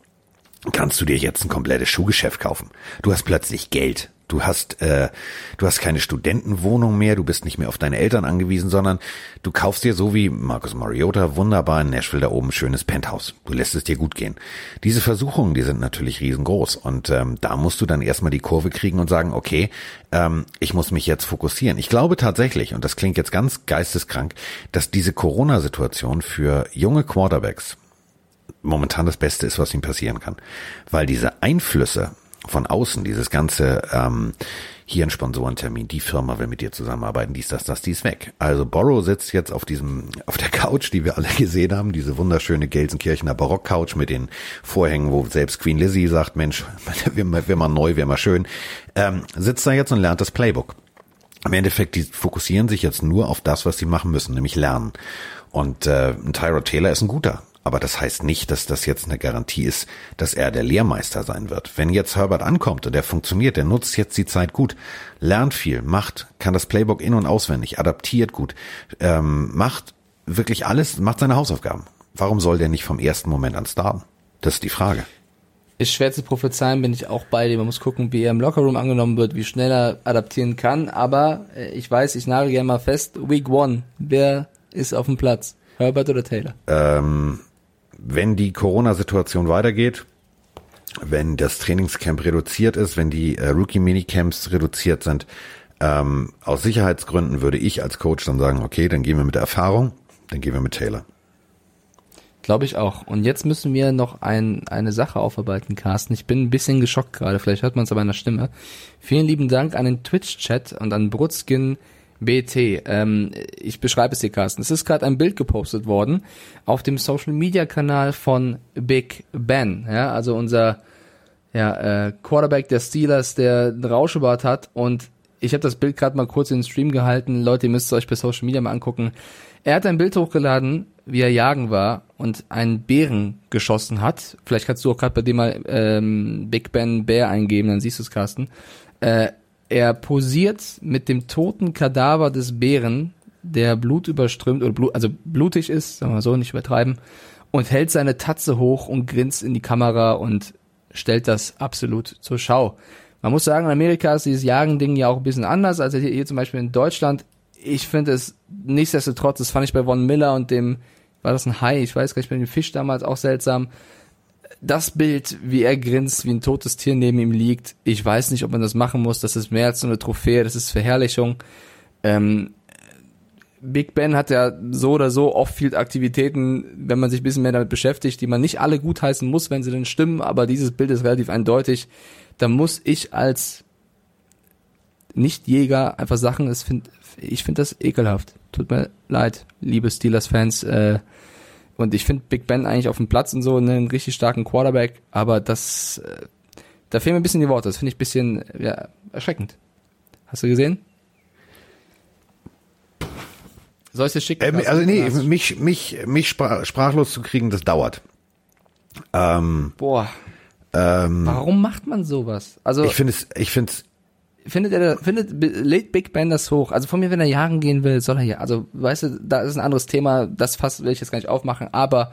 kannst du dir jetzt ein komplettes Schuhgeschäft kaufen. Du hast plötzlich Geld. Du hast, äh, du hast keine Studentenwohnung mehr, du bist nicht mehr auf deine Eltern angewiesen, sondern du kaufst dir, so wie Marcus Mariota, wunderbar in Nashville da oben, schönes Penthouse. Du lässt es dir gut gehen. Diese Versuchungen, die sind natürlich riesengroß und ähm, da musst du dann erstmal die Kurve kriegen und sagen, okay, ähm, ich muss mich jetzt fokussieren. Ich glaube tatsächlich, und das klingt jetzt ganz geisteskrank, dass diese Corona-Situation für junge Quarterbacks momentan das Beste ist, was ihnen passieren kann, weil diese Einflüsse von außen, dieses ganze, ähm, hier ein Sponsorentermin, die Firma will mit dir zusammenarbeiten, dies, das, das, die ist weg. Also Burrow sitzt jetzt auf diesem, auf der Couch, die wir alle gesehen haben, diese wunderschöne Gelsenkirchener Barock-Couch mit den Vorhängen, wo selbst Queen Lizzie sagt, Mensch, wir, wir mal neu, wir mal schön, ähm, sitzt da jetzt und lernt das Playbook. Im Endeffekt, die fokussieren sich jetzt nur auf das, was sie machen müssen, nämlich lernen. Und äh, ein Tyrod Taylor ist ein guter. Aber das heißt nicht, dass das jetzt eine Garantie ist, dass er der Lehrmeister sein wird. Wenn jetzt Herbert ankommt und der funktioniert, der nutzt jetzt die Zeit gut, lernt viel, macht, kann das Playbook in- und auswendig, adaptiert gut, ähm, macht wirklich alles, macht seine Hausaufgaben. Warum soll der nicht vom ersten Moment an starten? Das ist die Frage. Ist schwer zu prophezeien, bin ich auch bei dir. Man muss gucken, wie er im Lockerroom angenommen wird, wie schnell er adaptieren kann. Aber ich weiß, ich nagel gerne mal fest, Week One, wer ist auf dem Platz? Herbert oder Taylor? Ähm... Wenn die Corona-Situation weitergeht, wenn das Trainingscamp reduziert ist, wenn die äh, Rookie-Minicamps reduziert sind, ähm, aus Sicherheitsgründen würde ich als Coach dann sagen, okay, dann gehen wir mit der Erfahrung, dann gehen wir mit Taylor. Glaube ich auch. Und jetzt müssen wir noch ein, eine Sache aufarbeiten, Carsten. Ich bin ein bisschen geschockt gerade, vielleicht hört man es aber in der Stimme. Vielen lieben Dank an den Twitch-Chat und an Brutzkin B T. Ähm, ich beschreibe es dir, Carsten. Es ist gerade ein Bild gepostet worden auf dem Social-Media-Kanal von Big Ben. Ja, also unser ja, äh, Quarterback der Steelers, der einen Rauschebart hat. Und ich habe das Bild gerade mal kurz in den Stream gehalten. Leute, ihr müsst es euch bei Social Media mal angucken. Er hat ein Bild hochgeladen, wie er jagen war und einen Bären geschossen hat. Vielleicht kannst du auch gerade bei dem mal ähm, Big Ben Bär eingeben, dann siehst du es, Carsten. Äh, Er posiert mit dem toten Kadaver des Bären, der Blut überströmt, oder Blut, also blutig ist, sagen wir mal so, nicht übertreiben, und hält seine Tatze hoch und grinst in die Kamera und stellt das absolut zur Schau. Man muss sagen, in Amerika ist dieses Jagen-Ding ja auch ein bisschen anders als hier zum Beispiel in Deutschland. Ich finde es nichtsdestotrotz, das fand ich bei Von Miller und dem, war das ein Hai? Ich weiß gar nicht, bei dem Fisch damals auch seltsam. das Bild, wie er grinst, wie ein totes Tier neben ihm liegt, ich weiß nicht, ob man das machen muss, das ist mehr als so eine Trophäe, das ist Verherrlichung. Ähm, Big Ben hat ja so oder so Off-Field-Aktivitäten, wenn man sich ein bisschen mehr damit beschäftigt, die man nicht alle gutheißen muss, wenn sie denn stimmen, aber dieses Bild ist relativ eindeutig. Da muss ich als Nichtjäger einfach sagen, es find, ich finde das ekelhaft. Tut mir leid, liebe Steelers-Fans, äh, und ich finde Big Ben eigentlich auf dem Platz und so einen richtig starken Quarterback, aber das, äh, da fehlen mir ein bisschen die Worte. Das finde ich ein bisschen ja, erschreckend. Hast du gesehen? Soll ich dir schicken? Ähm, also nee, mich mich mich spra- sprachlos zu kriegen, das dauert. Ähm, Boah. Ähm, Warum macht man sowas? Also ich finde es, ich finde es. Findet er, findet, lädt Big Ben das hoch? Also von mir, wenn er jagen gehen will, soll er ja, also weißt du, da ist ein anderes Thema, das fast will ich jetzt gar nicht aufmachen, aber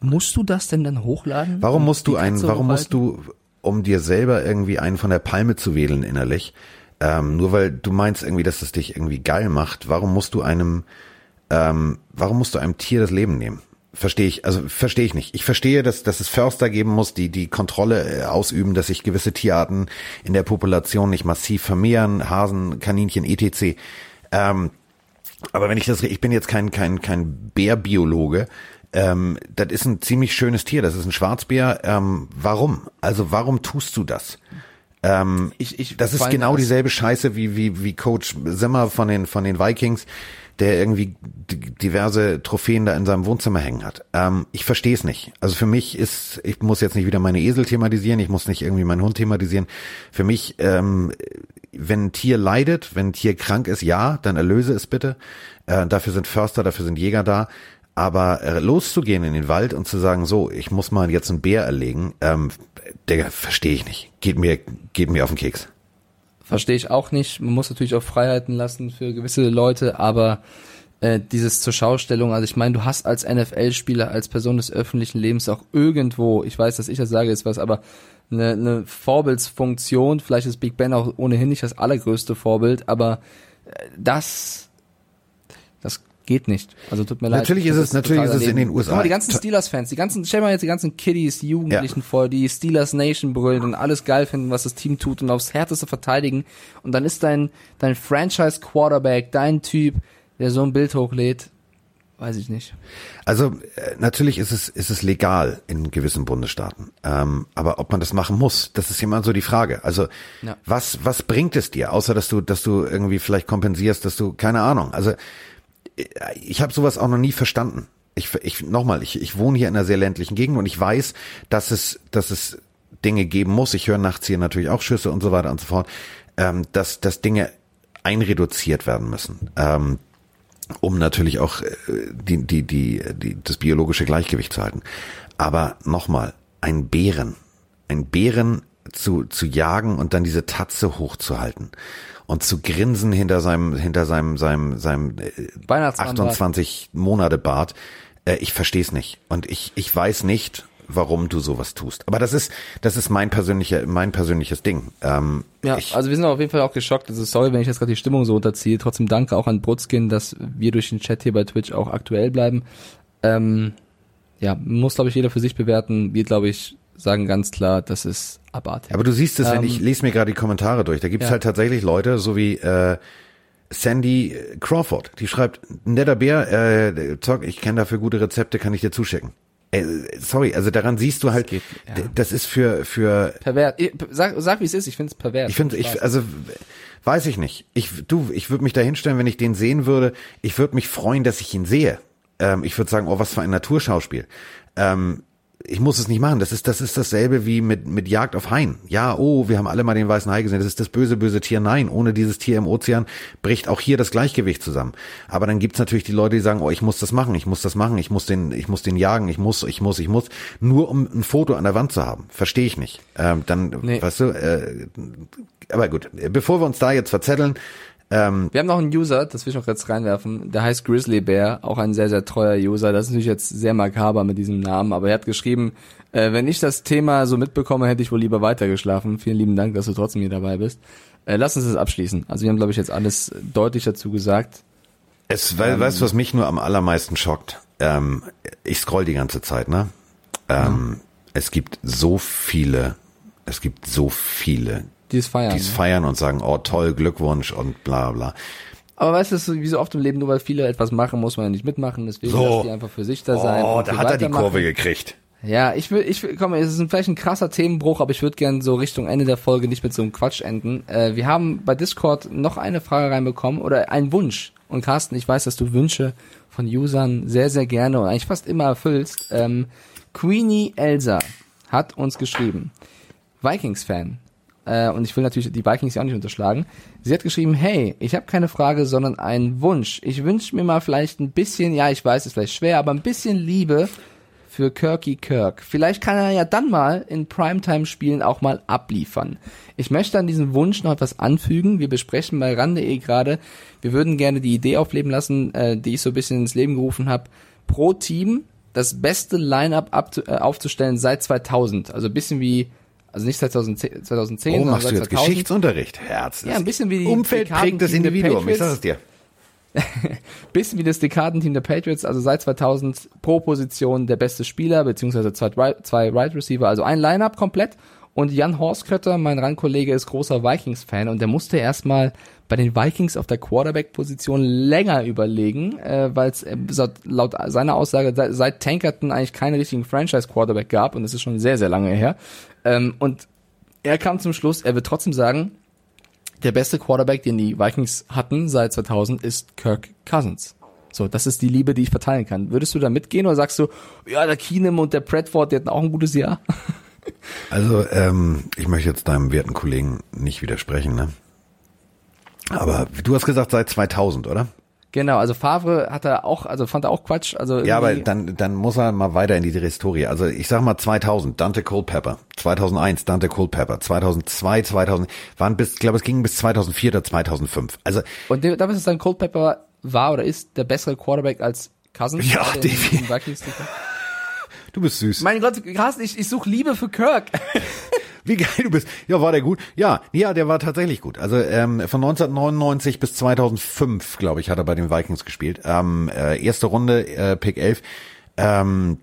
musst du das denn dann hochladen? Warum musst du einen, warum musst du, um dir selber irgendwie einen von der Palme zu wedeln innerlich, ähm, nur weil du meinst irgendwie, dass das dich irgendwie geil macht, warum musst du einem, ähm, warum musst du einem Tier das Leben nehmen? Verstehe ich, also verstehe ich nicht. Ich verstehe, dass, dass es Förster geben muss, die die Kontrolle ausüben, dass sich gewisse Tierarten in der Population nicht massiv vermehren, Hasen, Kaninchen, et cetera. Ähm, aber wenn ich das, ich bin jetzt kein kein kein Bärbiologe. Ähm, das ist ein ziemlich schönes Tier. Das ist ein Schwarzbär. Ähm, warum? Also warum tust du das? Ähm, ich, ich das ist genau dieselbe Scheiße wie wie wie Coach Zimmer von den von den Vikings, der irgendwie diverse Trophäen da in seinem Wohnzimmer hängen hat. Ähm, ich verstehe es nicht. Also für mich ist, ich muss jetzt nicht wieder meine Esel thematisieren, ich muss nicht irgendwie meinen Hund thematisieren. Für mich, ähm, wenn ein Tier leidet, wenn ein Tier krank ist, ja, dann erlöse es bitte. Äh, dafür sind Förster, dafür sind Jäger da. Aber äh, loszugehen in den Wald und zu sagen, so, ich muss mal jetzt einen Bär erlegen, ähm, Digga, verstehe ich nicht. Geht mir, geht mir auf den Keks. Verstehe ich auch nicht. Man muss natürlich auch Freiheiten lassen für gewisse Leute, aber äh, dieses zur Schaustellung, also ich meine, du hast als N F L-Spieler, als Person des öffentlichen Lebens auch irgendwo, ich weiß, dass ich das sage jetzt was, aber eine, eine Vorbildsfunktion, vielleicht ist Big Ben auch ohnehin nicht das allergrößte Vorbild, aber das, das geht nicht. Also tut mir leid. Natürlich ist es, natürlich ist es in den U S A. Guck mal, die ganzen Steelers-Fans, die ganzen, stell mal jetzt die ganzen Kiddies, Jugendlichen ja. vor, die Steelers Nation brüllen und alles geil finden, was das Team tut und aufs Härteste verteidigen. Und dann ist dein, dein Franchise-Quarterback, dein Typ, der so ein Bild hochlädt, weiß ich nicht. Also, natürlich ist es, ist es legal in gewissen Bundesstaaten. Ähm, aber ob man das machen muss, das ist immer so die Frage. Also, ja. was, was bringt es dir? Außer, dass du, dass du irgendwie vielleicht kompensierst, dass du, keine Ahnung. Also, ich habe sowas auch noch nie verstanden. Ich, ich nochmal, ich, ich wohne hier in einer sehr ländlichen Gegend und ich weiß, dass es, dass es Dinge geben muss. Ich höre nachts hier natürlich auch Schüsse und so weiter und so fort, ähm, dass, dass Dinge einreduziert werden müssen, ähm, um natürlich auch äh, die, die, die, die, das biologische Gleichgewicht zu halten. Aber nochmal, ein Bären, ein Bären zu, zu jagen und dann diese Tatze hochzuhalten. Und zu grinsen hinter seinem, hinter seinem, seinem, seinem achtundzwanzig Monate Bart, äh, ich verstehe es nicht. Und ich, ich weiß nicht, warum du sowas tust. Aber das ist, das ist mein persönlicher, mein persönliches Ding. Ähm, ja, ich, also wir sind auf jeden Fall auch geschockt. Also sorry, wenn ich jetzt gerade die Stimmung so unterziehe. Trotzdem danke auch an Brutzkin, dass wir durch den Chat hier bei Twitch auch aktuell bleiben. Ähm, ja, muss glaube ich jeder für sich bewerten. Wir glaube ich sagen ganz klar, das ist abartig. Aber du siehst es, wenn ähm, ich lese mir gerade die Kommentare durch, da gibt es ja. halt tatsächlich Leute, so wie äh, Sandy Crawford, die schreibt, netter Bär, äh, Zock, ich kenne dafür gute Rezepte, kann ich dir zuschicken. Äh, sorry, also daran siehst du halt, das, geht, ja. das ist für... für pervers. Sag, sag wie es ist, ich finde es pervers. Ich finde ich also weiß ich nicht. Ich du, ich würde mich da hinstellen, wenn ich den sehen würde, ich würde mich freuen, dass ich ihn sehe. Ähm, ich würde sagen, oh, was für ein Naturschauspiel. Ähm, Ich muss es nicht machen. Das ist, das ist dasselbe wie mit, mit Jagd auf Haien. Ja, oh, wir haben alle mal den weißen Hai gesehen. Das ist das böse, böse Tier. Nein, ohne dieses Tier im Ozean bricht auch hier das Gleichgewicht zusammen. Aber dann gibt's natürlich die Leute, die sagen, oh, ich muss das machen, ich muss das machen, ich muss den, ich muss den jagen, ich muss, ich muss, ich muss. Nur um ein Foto an der Wand zu haben. Verstehe ich nicht. Ähm, dann, nee. weißt du, äh, aber gut. Bevor wir uns da jetzt verzetteln, Ähm, wir haben noch einen User, das will ich noch jetzt reinwerfen, der heißt Grizzly Bear, auch ein sehr, sehr treuer User. Das ist natürlich jetzt sehr makaber mit diesem Namen, aber er hat geschrieben, äh, wenn ich das Thema so mitbekomme, hätte ich wohl lieber weitergeschlafen. Vielen lieben Dank, dass du trotzdem hier dabei bist. Äh, lass uns das abschließen. Also wir haben, glaube ich, jetzt alles deutlich dazu gesagt. Es, weil, ähm, weißt du, was mich nur am allermeisten schockt? Ähm, ich scroll die ganze Zeit, ne? Ähm, ja. Es gibt so viele, es gibt so viele, die es feiern, die es feiern und sagen, oh toll, Glückwunsch und bla bla. Aber weißt du, wie so oft im Leben, nur weil viele etwas machen, muss man ja nicht mitmachen, deswegen so. Lass die einfach für sich da oh, sein. Oh, da hat er die Kurve gekriegt. Ja, ich will, ich will, komm, es ist vielleicht ein krasser Themenbruch, aber ich würde gerne so Richtung Ende der Folge nicht mit so einem Quatsch enden. Äh, wir haben bei Discord noch eine Frage reinbekommen oder einen Wunsch. Und Carsten, ich weiß, dass du Wünsche von Usern sehr, sehr gerne und eigentlich fast immer erfüllst. Ähm, Queenie Elsa hat uns geschrieben, Vikings-Fan. Äh, und ich will natürlich die Vikings ja auch nicht unterschlagen. Sie hat geschrieben, hey, ich habe keine Frage, sondern einen Wunsch. Ich wünsche mir mal vielleicht ein bisschen, ja, ich weiß, ist vielleicht schwer, aber ein bisschen Liebe für Kirky Kirk. Vielleicht kann er ja dann mal in Primetime-Spielen auch mal abliefern. Ich möchte an diesen Wunsch noch etwas anfügen. Wir besprechen bei ran punkt de gerade. Wir würden gerne die Idee aufleben lassen, äh, die ich so ein bisschen ins Leben gerufen habe, pro Team das beste Line-Up abzu- äh, aufzustellen seit zweitausend. Also ein bisschen wie, also nicht seit zweitausendzehn, oh, sondern seit zweitausend. Oh, machst du jetzt Geschichtsunterricht? Herzlich. Ja, ein bisschen wie die umfeldprägendes Individuum, ich sag es dir. Bisschen wie das Dekadenteam der Patriots, also seit zweitausend pro Position der beste Spieler, beziehungsweise zwei, zwei Wide Receiver, also ein Line-Up komplett. Und Jan Horstkötter, mein Randkollege, ist großer Vikings-Fan und der musste erstmal bei den Vikings auf der Quarterback-Position länger überlegen, äh, weil es äh, laut seiner Aussage seit, seit Tankerton eigentlich keinen richtigen Franchise-Quarterback gab und das ist schon sehr, sehr lange her. Ähm, und er kam zum Schluss, er wird trotzdem sagen, der beste Quarterback, den die Vikings hatten seit zweitausend, ist Kirk Cousins. So, das ist die Liebe, die ich verteilen kann. Würdest du da mitgehen oder sagst du, ja, der Keenum und der Bradford, die hatten auch ein gutes Jahr? Also, ähm, ich möchte jetzt deinem werten Kollegen nicht widersprechen, ne? Aber du hast gesagt seit zweitausend, oder? Genau, also Favre hat er auch, also fand er auch Quatsch. Also ja, aber dann dann muss er mal weiter in die Historie. Also ich sag mal zweitausend, Dante Culpepper, zweitausendeins, Dante Culpepper, zweitausendzwei, zweitausend, waren bis, ich glaube es ging bis zweitausendvier oder zweitausendfünf. Also und da bist du dann Culpepper war oder ist der bessere Quarterback als Cousins? Ja, definitiv. Du bist süß. Mein Gott, Carsten, ich ich suche Liebe für Kirk. Wie geil du bist. Ja, war der gut? Ja, ja, der war tatsächlich gut. Also ähm, von neunzehnhundertneunundneunzig bis zweitausendfünf, glaube ich, hat er bei den Vikings gespielt. Ähm, äh, erste Runde, äh, Pick elf. Ähm,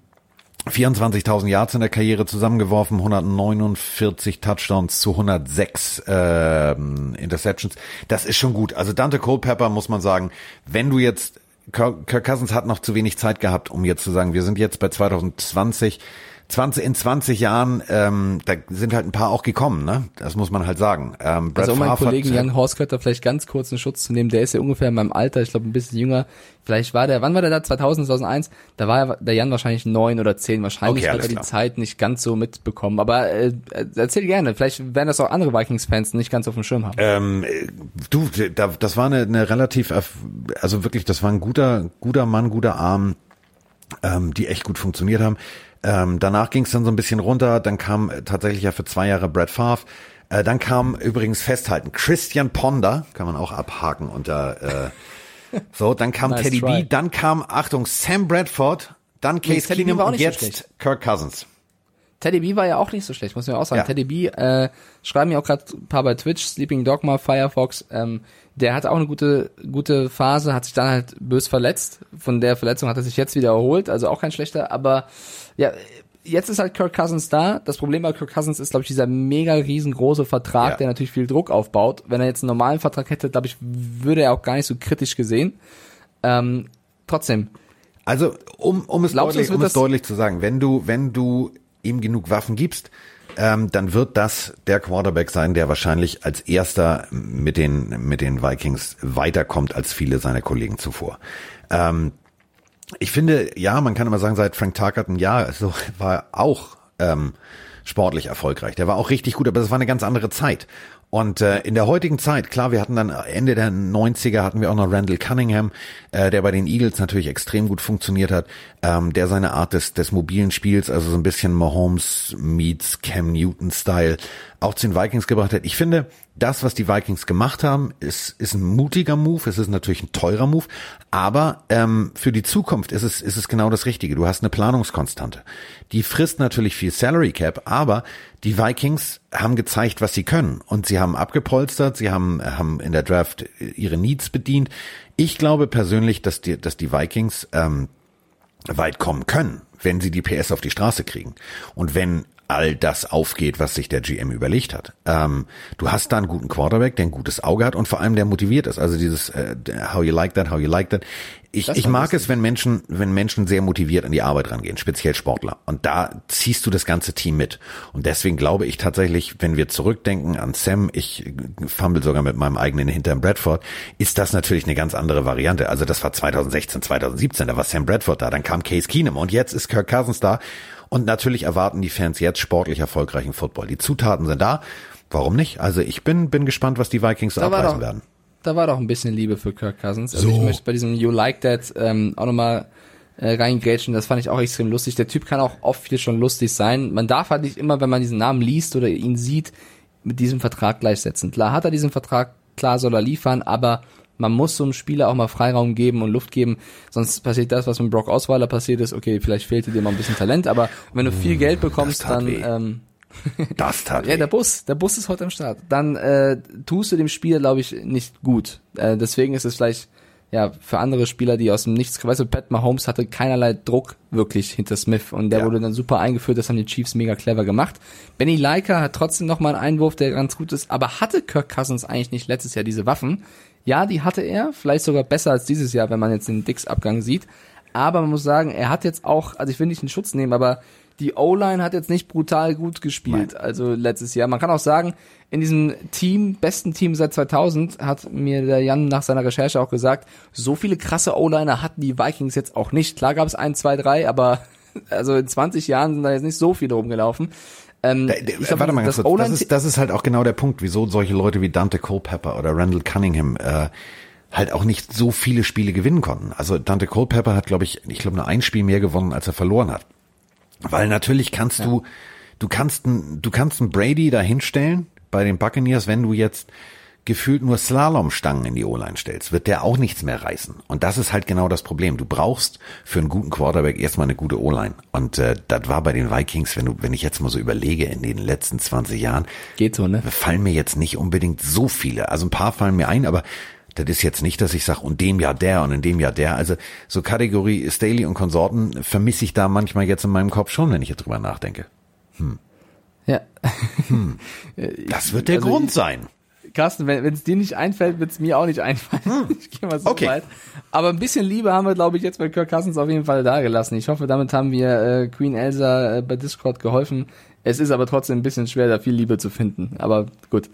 vierundzwanzigtausend Yards in der Karriere zusammengeworfen, hundertneunundvierzig Touchdowns zu hundertsechs äh, Interceptions. Das ist schon gut. Also Dante Culpepper, muss man sagen, wenn du jetzt, Kirk Cousins hat noch zu wenig Zeit gehabt, um jetzt zu sagen, wir sind jetzt bei zweitausendzwanzig, zwanzig in zwanzig Jahren, ähm, da sind halt ein paar auch gekommen, ne? Das muss man halt sagen. Ähm, also um meinen Kollegen Jan Horstkötter vielleicht ganz kurz einen Schutz zu nehmen, der ist ja ungefähr in meinem Alter, ich glaube ein bisschen jünger. Vielleicht war der, wann war der da? zweitausend, zweitausendeins? Da war der Jan wahrscheinlich neun oder zehn, wahrscheinlich okay, hat er die klar. Zeit nicht ganz so mitbekommen. Aber äh, erzähl gerne, vielleicht werden das auch andere Vikings-Fans nicht ganz auf dem Schirm haben. Ähm, du, das war eine, eine relativ, also wirklich, das war ein guter, guter Mann, guter Arm, ähm, die echt gut funktioniert haben. Ähm, danach ging es dann so ein bisschen runter, dann kam äh, tatsächlich ja für zwei Jahre Brett Favre, äh, dann kam übrigens festhalten, Christian Ponder, kann man auch abhaken unter, äh, so, dann kam nice Teddy try. B, dann kam, Achtung, Sam Bradford, dann Case nee, Keenum und jetzt so Kirk Cousins. Teddy B war ja auch nicht so schlecht, muss man ja auch sagen. Ja. Teddy B, äh, schreiben ja auch gerade ein paar bei Twitch, Sleeping Dogma, Firefox, ähm, der hatte auch eine gute gute Phase, hat sich dann halt bös verletzt. Von der Verletzung hat er sich jetzt wieder erholt, also auch kein schlechter, aber ja, jetzt ist halt Kirk Cousins da. Das Problem bei Kirk Cousins ist, glaube ich, dieser mega riesengroße Vertrag, ja, der natürlich viel Druck aufbaut. Wenn er jetzt einen normalen Vertrag hätte, glaube ich, würde er auch gar nicht so kritisch gesehen. Ähm, trotzdem. Also, um, um es, deutlich, um es deutlich zu sagen, wenn du, wenn du ihm genug Waffen gibst, ähm, dann wird das der Quarterback sein, der wahrscheinlich als erster mit den, mit den Vikings weiterkommt als viele seiner Kollegen zuvor. Ähm, Ich finde, ja, man kann immer sagen, seit Frank Tarkenton, ja, also war auch ähm, sportlich erfolgreich. Der war auch richtig gut, aber das war eine ganz andere Zeit. Und äh, in der heutigen Zeit, klar, wir hatten dann Ende der neunziger, hatten wir auch noch Randall Cunningham, äh, der bei den Eagles natürlich extrem gut funktioniert hat, ähm, der seine Art des, des mobilen Spiels, also so ein bisschen Mahomes meets Cam Newton-Style, auch zu den Vikings gebracht hat. Ich finde, das, was die Vikings gemacht haben, ist, ist ein mutiger Move, es ist natürlich ein teurer Move, aber ähm, für die Zukunft ist es, ist es genau das Richtige. Du hast eine Planungskonstante. Die frisst natürlich viel Salary Cap, aber die Vikings haben gezeigt, was sie können und sie haben abgepolstert, sie haben, haben in der Draft ihre Needs bedient. Ich glaube persönlich, dass die, dass die Vikings ähm, weit kommen können, wenn sie die P S auf die Straße kriegen und wenn all das aufgeht, was sich der G M überlegt hat. Ähm, du hast da einen guten Quarterback, der ein gutes Auge hat und vor allem der motiviert ist. Also dieses äh, how you like that, how you like that. Ich, ich mag es, wenn Menschen, wenn Menschen sehr motiviert an die Arbeit rangehen, speziell Sportler. Und da ziehst du das ganze Team mit. Und deswegen glaube ich tatsächlich, wenn wir zurückdenken an Sam, ich fumble sogar mit meinem eigenen hinterm Bradford, ist das natürlich eine ganz andere Variante. Also das war zweitausendsechzehn, zweitausendsiebzehn, da war Sam Bradford da, dann kam Case Keenum und jetzt ist Kirk Cousins da. Und natürlich erwarten die Fans jetzt sportlich erfolgreichen Football. Die Zutaten sind da. Warum nicht? Also ich bin bin gespannt, was die Vikings so abreißen werden. Da war doch ein bisschen Liebe für Kirk Cousins. Also so. Ich möchte bei diesem You Like That ähm, auch nochmal äh, reingrätschen. Das fand ich auch extrem lustig. Der Typ kann auch oft viel schon lustig sein. Man darf halt nicht immer, wenn man diesen Namen liest oder ihn sieht, mit diesem Vertrag gleichsetzen. Klar hat er diesen Vertrag, klar soll er liefern, aber man muss so einem Spieler auch mal Freiraum geben und Luft geben, sonst passiert das, was mit Brock Osweiler passiert ist. Okay, vielleicht fehlte dir mal ein bisschen Talent, aber wenn du viel Geld bekommst, dann... Ähm, das tat Ja, der Bus, der Bus ist heute am Start. Dann äh, tust du dem Spieler, glaube ich, nicht gut. Äh, deswegen ist es vielleicht ja für andere Spieler, die aus dem Nichts... Weißt du, Pat Mahomes hatte keinerlei Druck wirklich hinter Smith und der ja. wurde dann super eingeführt, das haben die Chiefs mega clever gemacht. Benny Leica hat trotzdem nochmal einen Einwurf, der ganz gut ist, aber hatte Kirk Cousins eigentlich nicht letztes Jahr diese Waffen? Ja, die hatte er, vielleicht sogar besser als dieses Jahr, wenn man jetzt den Dix-Abgang sieht. Aber man muss sagen, er hat jetzt auch, also ich will nicht in Schutz nehmen, aber die O-Line hat jetzt nicht brutal gut gespielt, Nein. also letztes Jahr. Man kann auch sagen, in diesem Team, besten Team seit zweitausend, hat mir der Jan nach seiner Recherche auch gesagt, so viele krasse O-Liner hatten die Vikings jetzt auch nicht. Klar gab es eins, zwei, drei, aber also in zwanzig Jahren sind da jetzt nicht so viele rumgelaufen. Ähm, da, da, glaub, warte mal ganz kurz, das ist, das ist halt auch genau der Punkt, wieso solche Leute wie Dante Culpepper oder Randall Cunningham äh, halt auch nicht so viele Spiele gewinnen konnten. Also Dante Culpepper hat, glaube ich, ich glaube nur ein Spiel mehr gewonnen, als er verloren hat. Weil natürlich kannst ja. du, du kannst, du kannst einen Brady da hinstellen bei den Buccaneers, wenn du jetzt gefühlt nur Slalomstangen in die O-Line stellst, wird der auch nichts mehr reißen. Und das ist halt genau das Problem. Du brauchst für einen guten Quarterback erstmal eine gute O-Line. Und äh, das war bei den Vikings, wenn du, wenn ich jetzt mal so überlege, in den letzten zwanzig Jahren, geht so, ne? Fallen mir jetzt nicht unbedingt so viele. Also ein paar fallen mir ein, aber das ist jetzt nicht, dass ich sage, und dem Jahr der und in dem Jahr der. Also so Kategorie Staley und Konsorten vermisse ich da manchmal jetzt in meinem Kopf schon, wenn ich jetzt drüber nachdenke. Hm. Ja. Hm. Das wird der also Grund sein. Carsten, wenn es dir nicht einfällt, wird es mir auch nicht einfallen. Hm. Ich gehe mal so okay. weit. Aber ein bisschen Liebe haben wir, glaube ich, jetzt bei Kirk Cousins auf jeden Fall dagelassen. Ich hoffe, damit haben wir äh, Queen Elsa äh, bei Discord geholfen. Es ist aber trotzdem ein bisschen schwer, da viel Liebe zu finden. Aber gut.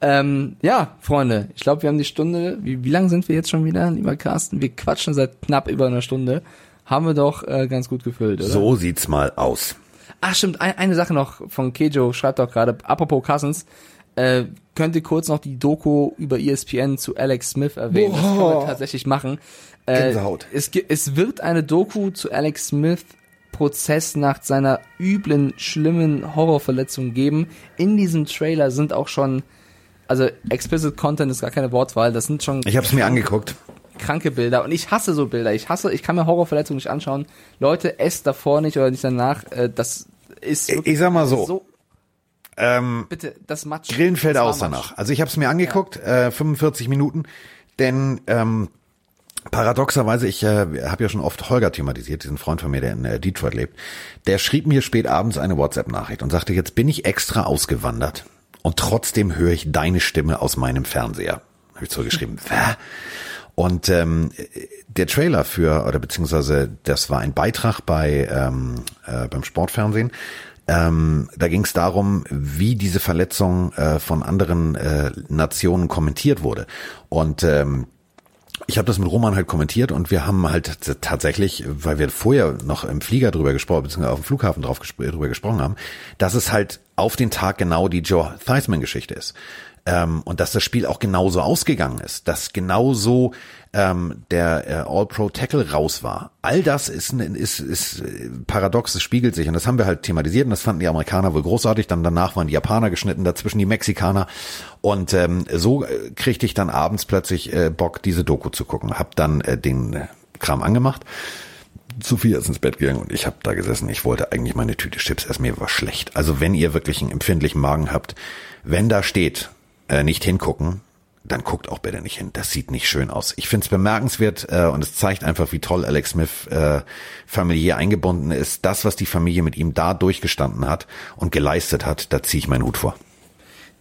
Ähm, ja, Freunde, ich glaube, wir haben die Stunde. Wie, wie lang sind wir jetzt schon wieder, lieber Carsten? Wir quatschen seit knapp über einer Stunde. Haben wir doch äh, ganz gut gefüllt, oder? So sieht's mal aus. Ach stimmt, ein, eine Sache noch von Kejo, schreibt doch gerade, apropos Cousins, Äh, könnt ihr kurz noch die Doku über E S P N zu Alex Smith erwähnen? Boah. Das kann man tatsächlich machen. Äh, Gänsehaut. Es, es wird eine Doku zu Alex Smith Prozess nach seiner üblen, schlimmen Horrorverletzung geben. In diesem Trailer sind auch schon, also explicit Content ist gar keine Wortwahl, das sind schon... Ich hab's mir angeguckt. Kranke Bilder und ich hasse so Bilder. Ich hasse, ich kann mir Horrorverletzungen nicht anschauen. Leute, esst davor nicht oder nicht danach. Äh, das ist... Ich sag mal so... so Ähm, Bitte, das Matsch. Grillen fällt aus danach. Also ich habe es mir angeguckt, ja. äh, fünfundvierzig Minuten, denn ähm, paradoxerweise, ich äh, habe ja schon oft Holger thematisiert, diesen Freund von mir, der in äh, Detroit lebt, der schrieb mir spät abends eine WhatsApp-Nachricht und sagte, jetzt bin ich extra ausgewandert und trotzdem höre ich deine Stimme aus meinem Fernseher. Habe ich zurückgeschrieben, Wä? Und ähm, der Trailer für, oder beziehungsweise das war ein Beitrag bei ähm, äh, beim Sportfernsehen. Ähm, da ging es darum, wie diese Verletzung äh, von anderen äh, Nationen kommentiert wurde. Und ähm, ich habe das mit Roman halt kommentiert und wir haben halt t- tatsächlich, weil wir vorher noch im Flieger drüber gesprochen, beziehungsweise auf dem Flughafen drauf gespr- drüber gesprochen haben, dass es halt auf den Tag genau die Joe Theismann-Geschichte ist. Ähm, und dass das Spiel auch genauso ausgegangen ist, dass genauso ähm, der äh, All-Pro-Tackle raus war. All das ist, ist, ist paradox, es spiegelt sich und das haben wir halt thematisiert und das fanden die Amerikaner wohl großartig, dann danach waren die Japaner geschnitten, dazwischen die Mexikaner und ähm, so kriegte ich dann abends plötzlich äh, Bock, diese Doku zu gucken. Hab dann äh, den Kram angemacht, Sophia ist ins Bett gegangen und ich habe da gesessen, ich wollte eigentlich meine Tüte Chips essen, mir war schlecht. Also wenn ihr wirklich einen empfindlichen Magen habt, wenn da steht, Äh, nicht hingucken, dann guckt auch bitte nicht hin. Das sieht nicht schön aus. Ich finde es bemerkenswert äh, und es zeigt einfach, wie toll Alex Smith äh, familiär eingebunden ist. Das, was die Familie mit ihm da durchgestanden hat und geleistet hat, da ziehe ich meinen Hut vor.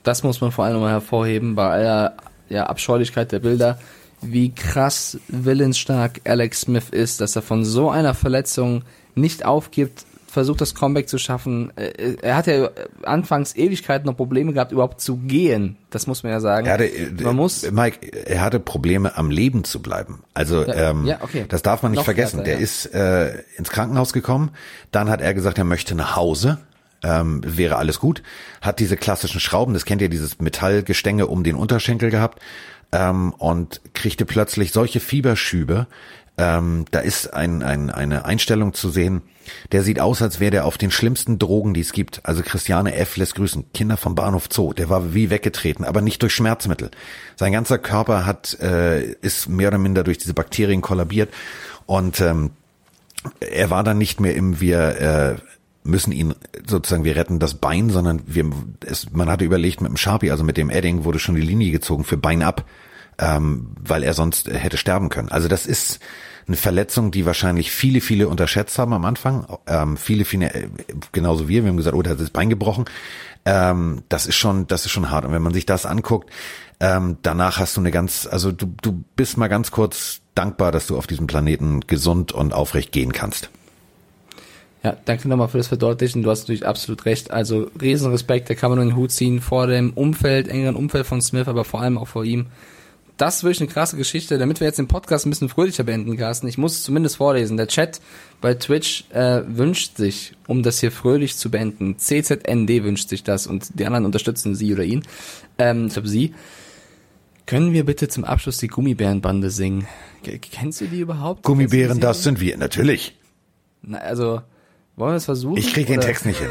Das muss man vor allem mal hervorheben bei aller ja, Abscheulichkeit der Bilder, wie krass willensstark Alex Smith ist, dass er von so einer Verletzung nicht aufgibt, versucht das Comeback zu schaffen. Er hat ja anfangs Ewigkeiten noch Probleme gehabt, überhaupt zu gehen. Das muss man ja sagen. Er hatte, man muss Mike, er hatte Probleme, am Leben zu bleiben. Also ja, ähm, ja, okay. Das darf man nicht noch vergessen. Härter, der ja. ist äh, ins Krankenhaus gekommen. Dann hat er gesagt, er möchte nach Hause. Ähm, wäre alles gut. Hat diese klassischen Schrauben, das kennt ihr, dieses Metallgestänge um den Unterschenkel gehabt ähm, und kriegte plötzlich solche Fieberschübe. Ähm, da ist ein, ein, eine Einstellung zu sehen, der sieht aus, als wäre der auf den schlimmsten Drogen, die es gibt. Also Christiane F. lässt grüßen, Kinder vom Bahnhof Zoo, der war wie weggetreten, aber nicht durch Schmerzmittel. Sein ganzer Körper hat äh, ist mehr oder minder durch diese Bakterien kollabiert und ähm, er war dann nicht mehr im wir... Äh, müssen ihn sozusagen, wir retten das Bein, sondern wir, es, man hatte überlegt, mit dem Sharpie, also mit dem Edding, wurde schon die Linie gezogen für Bein ab, ähm, weil er sonst hätte sterben können. Also das ist eine Verletzung, die wahrscheinlich viele, viele unterschätzt haben am Anfang. Ähm, viele, viele, äh, genauso wir, wir haben gesagt, oh, der hat das Bein gebrochen. Ähm, das ist schon, das ist schon hart. Und wenn man sich das anguckt, ähm, danach hast du eine ganz, also du, du bist mal ganz kurz dankbar, dass du auf diesem Planeten gesund und aufrecht gehen kannst. Ja, danke nochmal für das Verdeutlichen. Du hast natürlich absolut recht. Also Riesenrespekt, da kann man nur den Hut ziehen vor dem Umfeld, engeren Umfeld von Smith, aber vor allem auch vor ihm. Das ist wirklich eine krasse Geschichte. Damit wir jetzt den Podcast ein bisschen fröhlicher beenden, Carsten, ich muss es zumindest vorlesen. Der Chat bei Twitch äh, wünscht sich, um das hier fröhlich zu beenden, C Z N D wünscht sich das und die anderen unterstützen sie oder ihn. Ähm, ich glaube sie. Können wir bitte zum Abschluss die Gummibärenbande singen? K- kennst du die überhaupt? Gummibären, die das sind wir, natürlich. Na, also... Wollen wir es versuchen? Ich krieg den oder? Text nicht hin.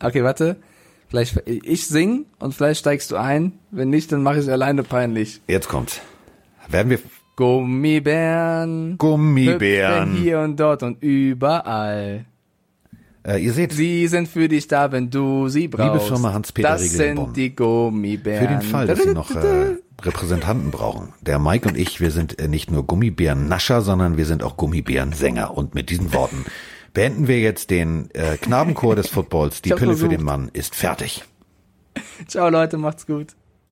Okay, warte. Vielleicht ich sing und vielleicht steigst du ein. Wenn nicht, dann mache ich es alleine peinlich. Jetzt kommt's. Werden wir Gummibären. Gummibären hier und dort und überall. Äh, ihr seht, sie sind für dich da, wenn du sie brauchst. Liebe Firma Hans-Peter Regeln. Das sind die Gummibären. Für den Fall, dass sie noch äh, Repräsentanten brauchen. Der Mike und ich, wir sind äh, nicht nur Gummibären-Nascher, sondern wir sind auch Gummibären-Sänger. Und mit diesen Worten beenden wir jetzt den äh, Knabenchor des Footballs. Die Pille für den Mann ist fertig. Ciao Leute, macht's gut.